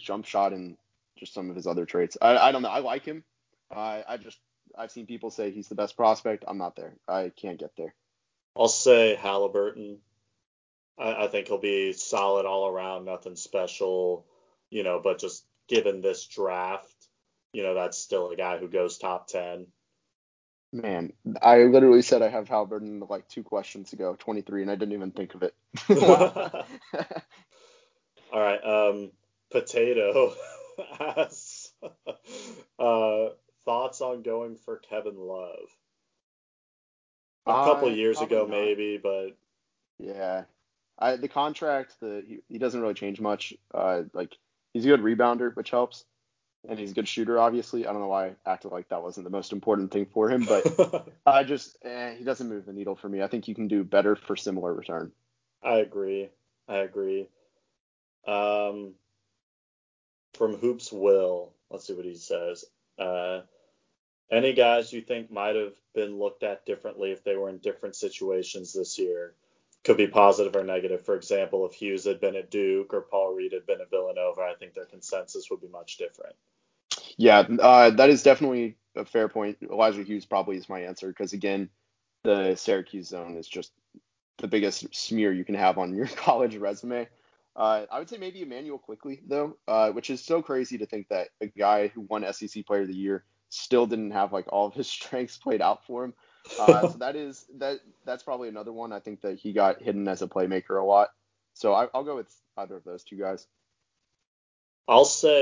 jump shot and just some of his other traits. I don't know. I like him. I've seen people say he's the best prospect. I'm not there. I can't get there. I'll say Haliburton. I think he'll be solid all around, nothing special, you know, but just given this draft, you know, that's still a guy who goes top 10. Man, I literally said I have Haliburton like two questions ago, 23, and I didn't even think of it. All right. Potato asks, thoughts on going for Kevin Love? A couple years ago, maybe, but. Yeah. The contract, he doesn't really change much. He's a good rebounder, which helps. And he's a good shooter, obviously. I don't know why I acted like that wasn't the most important thing for him, but he doesn't move the needle for me. I think you can do better for similar return. I agree. From Hoops Will, let's see what he says. Any guys you think might have been looked at differently if they were in different situations this year? Could be positive or negative. For example, if Hughes had been at Duke or Paul Reed had been at Villanova, I think their consensus would be much different. Yeah, that is definitely a fair point. Elijah Hughes probably is my answer because, again, the Syracuse zone is just the biggest smear you can have on your college resume. I would say maybe Immanuel Quickley, though, which is so crazy to think that a guy who won SEC Player of the Year still didn't have like all of his strengths played out for him. So that's probably another one. I think that he got hidden as a playmaker a lot. So I'll go with either of those two guys. I'll say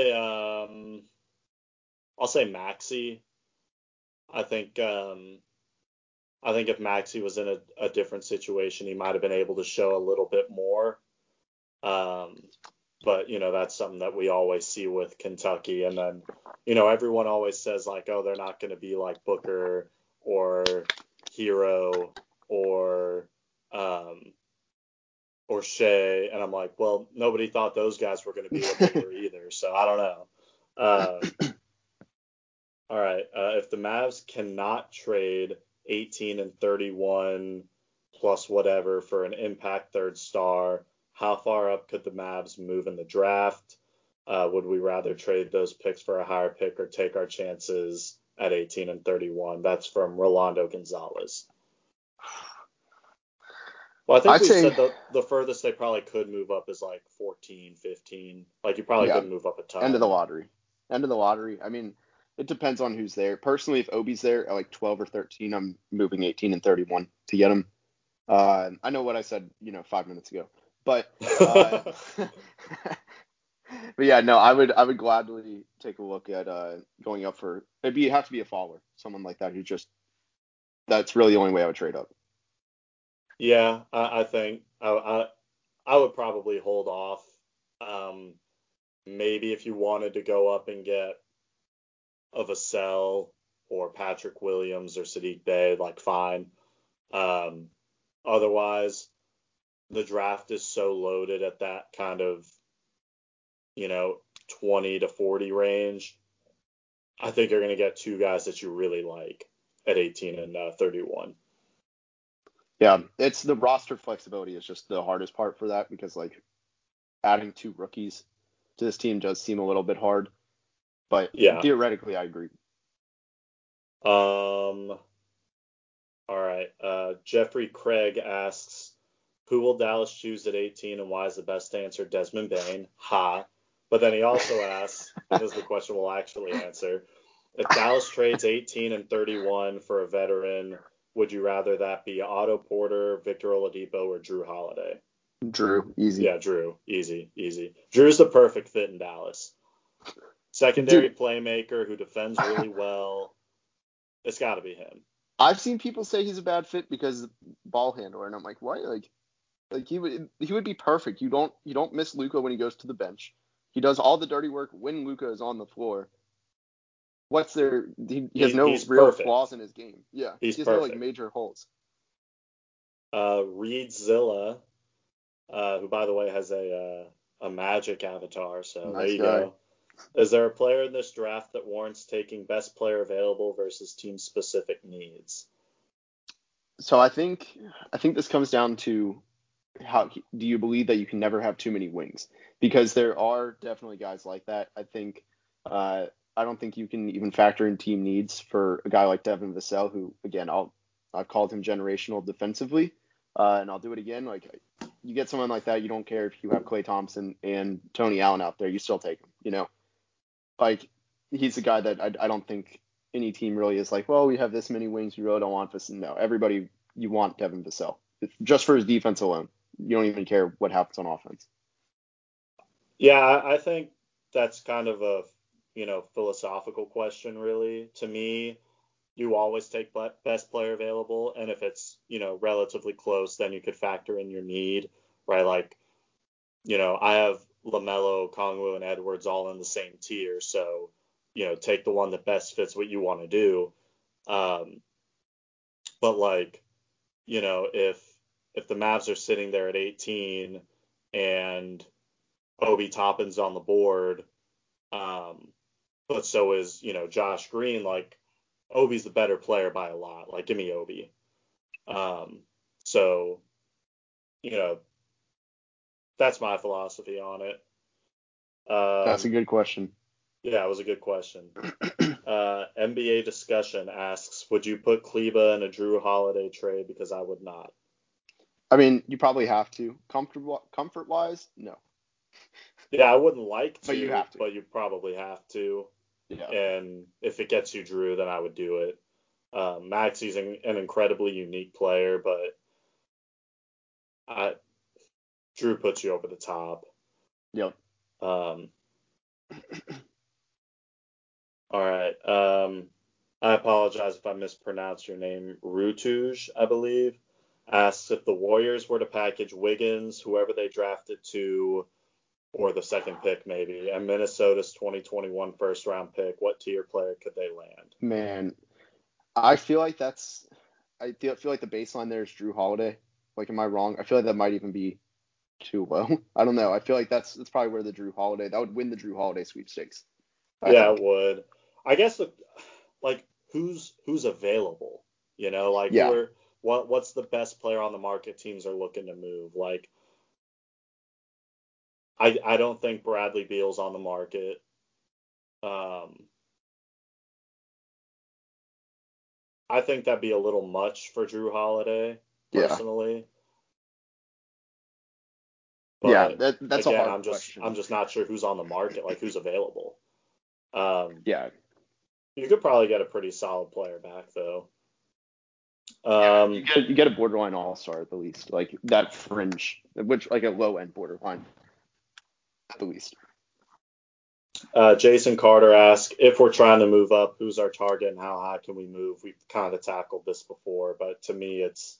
Maxey. I think I think if Maxey was in a different situation, he might have been able to show a little bit more. But, you know, that's something that we always see with Kentucky. And then, you know, everyone always says, like, oh, they're not going to be like Booker or Hero or Shea. And I'm like, well, nobody thought those guys were going to be with Booker either. So I don't know. All right. If the Mavs cannot trade 18 and 31 plus whatever for an impact third star, how far up could the Mavs move in the draft? Would we rather trade those picks for a higher pick or take our chances at 18 and 31? That's from Rolando Gonzalez. Well, I think said the furthest they probably could move up is like 14, 15. Like you probably couldn't move up a ton. End of the lottery. I mean, it depends on who's there. Personally, if Obi's there at like 12 or 13, I'm moving 18 and 31 to get him. I know what I said, 5 minutes ago. But yeah, no, I would gladly take a look at going up for – it'd have to be a follower, someone like that who just – that's really the only way I would trade up. Yeah, I think I would probably hold off. Maybe if you wanted to go up and get a Vassell or Patrick Williams or Saddiq Bey, like fine. Otherwise, the draft is so loaded at that kind of, 20 to 40 range. I think you're going to get two guys that you really like at 18 and 31. Yeah, it's the roster flexibility is just the hardest part for that because, like, adding two rookies to this team does seem a little bit hard. But theoretically, I agree. All right. Jeffrey Craig asks, who will Dallas choose at 18 and why is the best answer Desmond Bane? Ha. But then he also asks, this is the question we'll actually answer. If Dallas trades 18 and 31 for a veteran, would you rather that be Otto Porter, Victor Oladipo, or Jrue Holiday? Jrue, easy. Yeah, Jrue, easy. Drue's the perfect fit in Dallas. Secondary playmaker who defends really well. It's got to be him. I've seen people say he's a bad fit because of the ball handler, and I'm like, what? Like he would be perfect. You don't miss Luka when he goes to the bench. He does all the dirty work when Luka is on the floor. What's there? He has no real flaws in his game. Yeah, he's perfect. No major holes. Reedzilla, who by the way has a Magic avatar, so nice there you guy. Go. Is there a player in this draft that warrants taking best player available versus team specific needs? So I think this comes down to how do you believe that you can never have too many wings? Because there are definitely guys like that. I think I don't think you can even factor in team needs for a guy like Devin Vassell, who again I've called him generational defensively, and I'll do it again. Like you get someone like that, you don't care if you have Klay Thompson and Tony Allen out there, you still take him. Like he's a guy that I don't think any team really is like, well, we have this many wings, we really don't want this. No, everybody you want Devin Vassell just for his defense alone. You don't even care what happens on offense. Yeah, I think that's kind of a philosophical question really. To me, you always take best player available, and if it's relatively close, then you could factor in your need, right? Like I have LaMelo, Kongwu, and Edwards all in the same tier. So, take the one that best fits what you want to do. But like, if the Mavs are sitting there at 18 and Obi Toppin's on the board, but so is, Josh Green, like Obi's the better player by a lot. Like, give me Obi. That's my philosophy on it. That's a good question. Yeah, it was a good question. NBA Discussion asks, would you put Kleba in a Jrue Holiday trade? Because I would not. I mean, you probably have to. Comfort-wise, no. Yeah, I wouldn't like to, but you have to. But you probably have to. Yeah. And if it gets you Jrue, then I would do it. Maxey's an incredibly unique player, but Jrue puts you over the top. Yep. All right. I apologize if I mispronounced your name. Rutuj, I believe, asks if the Warriors were to package Wiggins, whoever they drafted to, or the second pick maybe, and Minnesota's 2021 first round pick, what tier player could they land? Man, I feel like that's – I feel like the baseline there is Jrue Holiday. Like, am I wrong? I feel like that might even be too low. I don't know. I feel like that's probably where the Jrue Holiday – that would win the Jrue Holiday sweepstakes. I think. It would. I guess, like, who's available, you know? Like, yeah. What's the best player on the market teams are looking to move? Like, I don't think Bradley Beal's on the market. I think that'd be a little much for Jrue Holiday, personally. Yeah. But yeah, that's again, a hard question. I'm just not sure who's on the market, like who's available. Yeah. You could probably get a pretty solid player back, though. Yeah, you get a borderline all-star at the least, like that fringe, which like a low-end borderline at the least. Jason Carter asks, if we're trying to move up, who's our target and how high can we move? We've kind of tackled this before, but to me, it's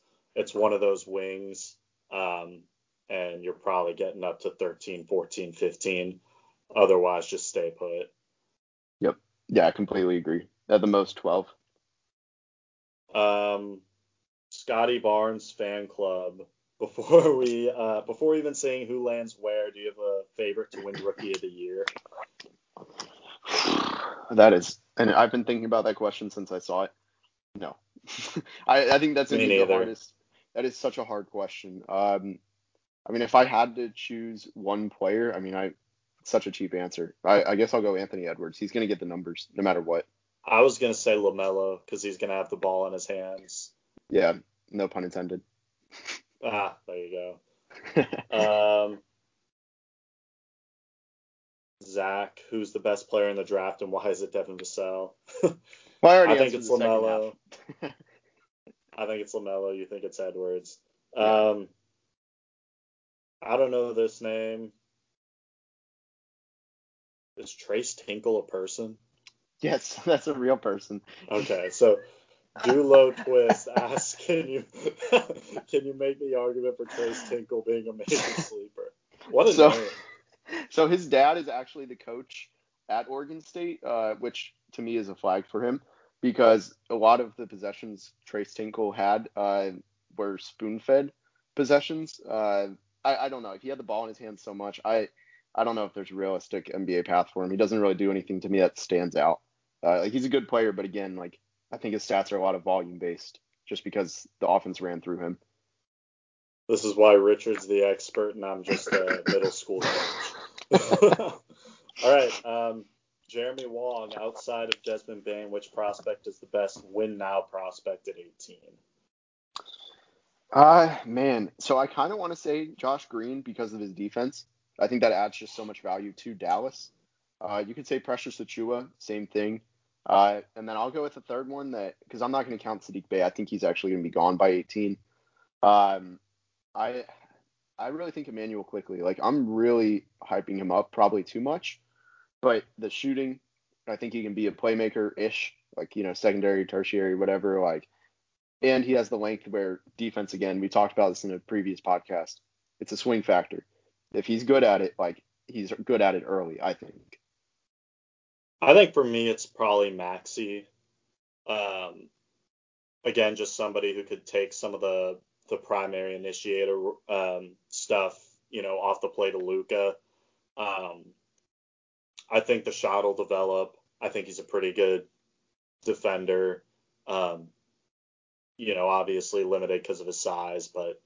one of those wings, and you're probably getting up to 13, 14, 15. Otherwise, just stay put. Yep. Yeah, I completely agree. At the most, 12. Scotty Barnes fan club. Before we even saying who lands where, do you have a favorite to win Rookie of the Year? That is, and I've been thinking about that question since I saw it. No, I think that's the hardest. That is such a hard question. I mean, if I had to choose one player, I mean, it's such a cheap answer. I guess I'll go Anthony Edwards. He's gonna get the numbers no matter what. I was gonna say LaMelo because he's gonna have the ball in his hands. Yeah, no pun intended. Ah, there you go. Zach, who's the best player in the draft, and why is it Devin Vassell? Well, I think it's LaMelo. I think it's LaMelo. You think it's Edwards. I don't know this name. Is Trace Tinkle a person? Yes, that's a real person. Okay, so... Dulo Twist asks, can you make the argument for Trace Tinkle being a major sleeper? What a name. So his dad is actually the coach at Oregon State, which to me is a flag for him because a lot of the possessions Trace Tinkle had were spoon-fed possessions. I don't know. If he had the ball in his hands so much, I don't know if there's a realistic NBA path for him. He doesn't really do anything to me that stands out. Like he's a good player, but again, like, I think his stats are a lot of volume-based just because the offense ran through him. This is why Richard's the expert, and I'm just a middle school coach. All right. Jeremy Wong, outside of Desmond Bane, which prospect is the best win-now prospect at 18? Man, so I kind of want to say Josh Green because of his defense. I think that adds just so much value to Dallas. You could say Precious Achiuwa, same thing. And then I'll go with the third one because I'm not going to count Saddiq Bey. I think he's actually going to be gone by 18. I really think Immanuel Quickley. Like, I'm really hyping him up, probably too much. But the shooting, I think he can be a playmaker-ish, like, you know, secondary, tertiary, whatever. Like, and he has the length where defense, again, we talked about this in a previous podcast. It's a swing factor. If he's good at it, like, he's good at it early, I think. I think for me, it's probably Maxey. Again, just somebody who could take some of the primary initiator stuff, you know, off the play to Luka. I think the shot will develop. I think he's a pretty good defender. You know, obviously limited because of his size, but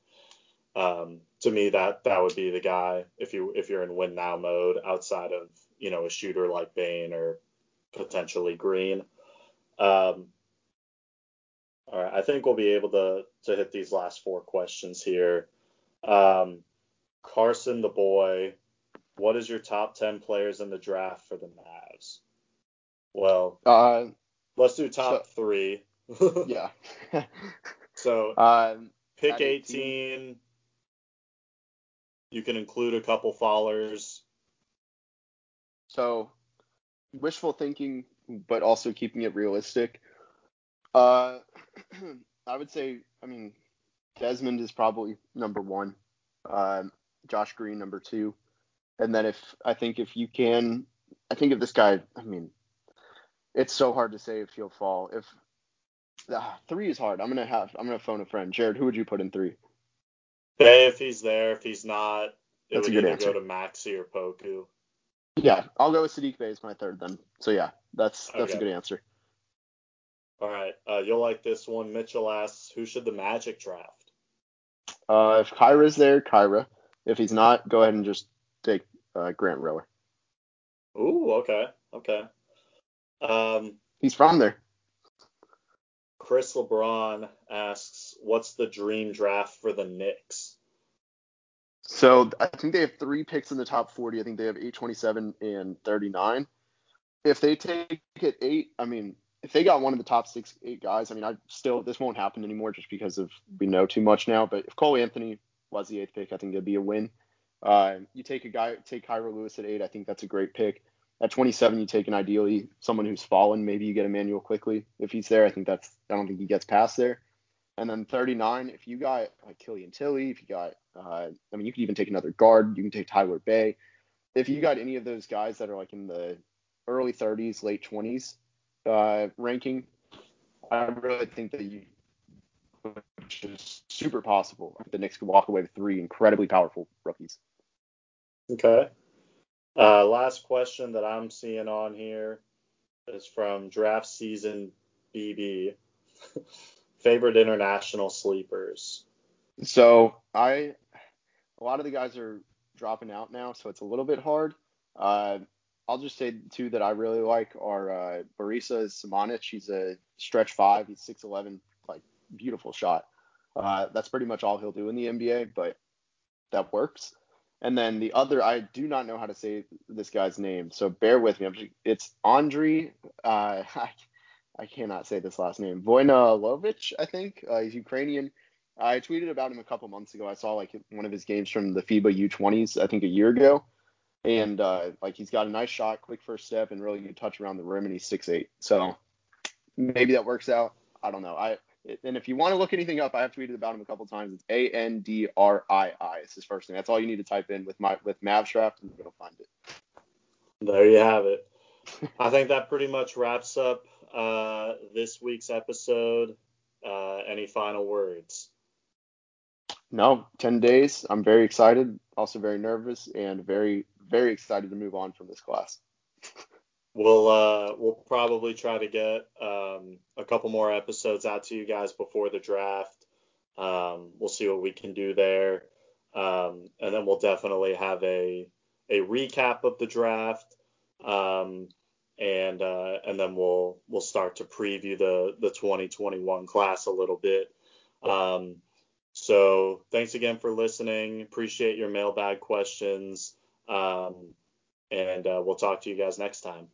to me, that would be the guy if you're in win now mode outside of, you know, a shooter like Bane or potentially Green. All right, I think we'll be able to hit these last four questions here. Carson the boy, what is your top 10 players in the draft for the Mavs? Well, let's do top three. Yeah. So pick 18. You can include a couple followers. So wishful thinking, but also keeping it realistic. I would say, I mean, Desmond is probably number one. Josh Green, number two. And then if this guy, I mean, it's so hard to say if he'll fall. If three is hard. I'm going to phone a friend. Jared, who would you put in three? Hey, if he's there, if he's not, it would either go to Maxey or Poku. Yeah, I'll go with Saddiq Bey as my third then. So, yeah, that's a good answer. All right. You'll like this one. Mitchell asks, who should the Magic draft? If Kyra's there, Kyra. If he's not, go ahead and just take Grant Riller. Ooh, okay. He's from there. Chris LeBron asks, what's the dream draft for the Knicks? So I think they have three picks in the top 40. I think they have 8, 27, and 39. If they take it 8, I mean, if they got one of the top 6-8 guys, I mean, this won't happen anymore just because of we know too much now. But if Cole Anthony was the 8th pick, I think it'd be a win. You take Kira Lewis at 8. I think that's a great pick. At 27, you take an ideally someone who's fallen. Maybe you get Immanuel Quickley if he's there. I don't think he gets past there. And then 39, if you got like Killian Tilly, if you got, I mean, you could even take another guard. You can take Tyler Bay. If you got any of those guys that are like in the early 30s, late 20s ranking, I really think that which is super possible. The Knicks could walk away with three incredibly powerful rookies. Okay. Last question that I'm seeing on here is from Draft Season BB. Favorite international sleepers? So a lot of the guys are dropping out now, so it's a little bit hard. I'll just say two that I really like are Barisa Simonic. He's a stretch five. He's 6'11", like beautiful shot. That's pretty much all he'll do in the NBA, but that works. And then the other, I do not know how to say this guy's name, so bear with me. It's Andriy. I cannot say this last name. Voynilovich, I think. He's Ukrainian. I tweeted about him a couple months ago. I saw like one of his games from the FIBA U20s, I think a year ago. And like he's got a nice shot, quick first step, and really good touch around the rim, and he's 6'8". So maybe that works out. I don't know. And if you want to look anything up, I have tweeted about him a couple times. It's Andrii. It's his first name. That's all you need to type in with Mavs Draft, and you'll find it. There you have it. I think that pretty much wraps up this week's episode. Any final words? No, 10 days. I'm very excited, also very nervous, and very, very excited to move on from this class. We'll probably try to get a couple more episodes out to you guys before the draft. We'll see what we can do there. And then we'll definitely have a recap of the draft. And then we'll start to preview the 2021 class a little bit. So thanks again for listening. Appreciate your mailbag questions. And we'll talk to you guys next time.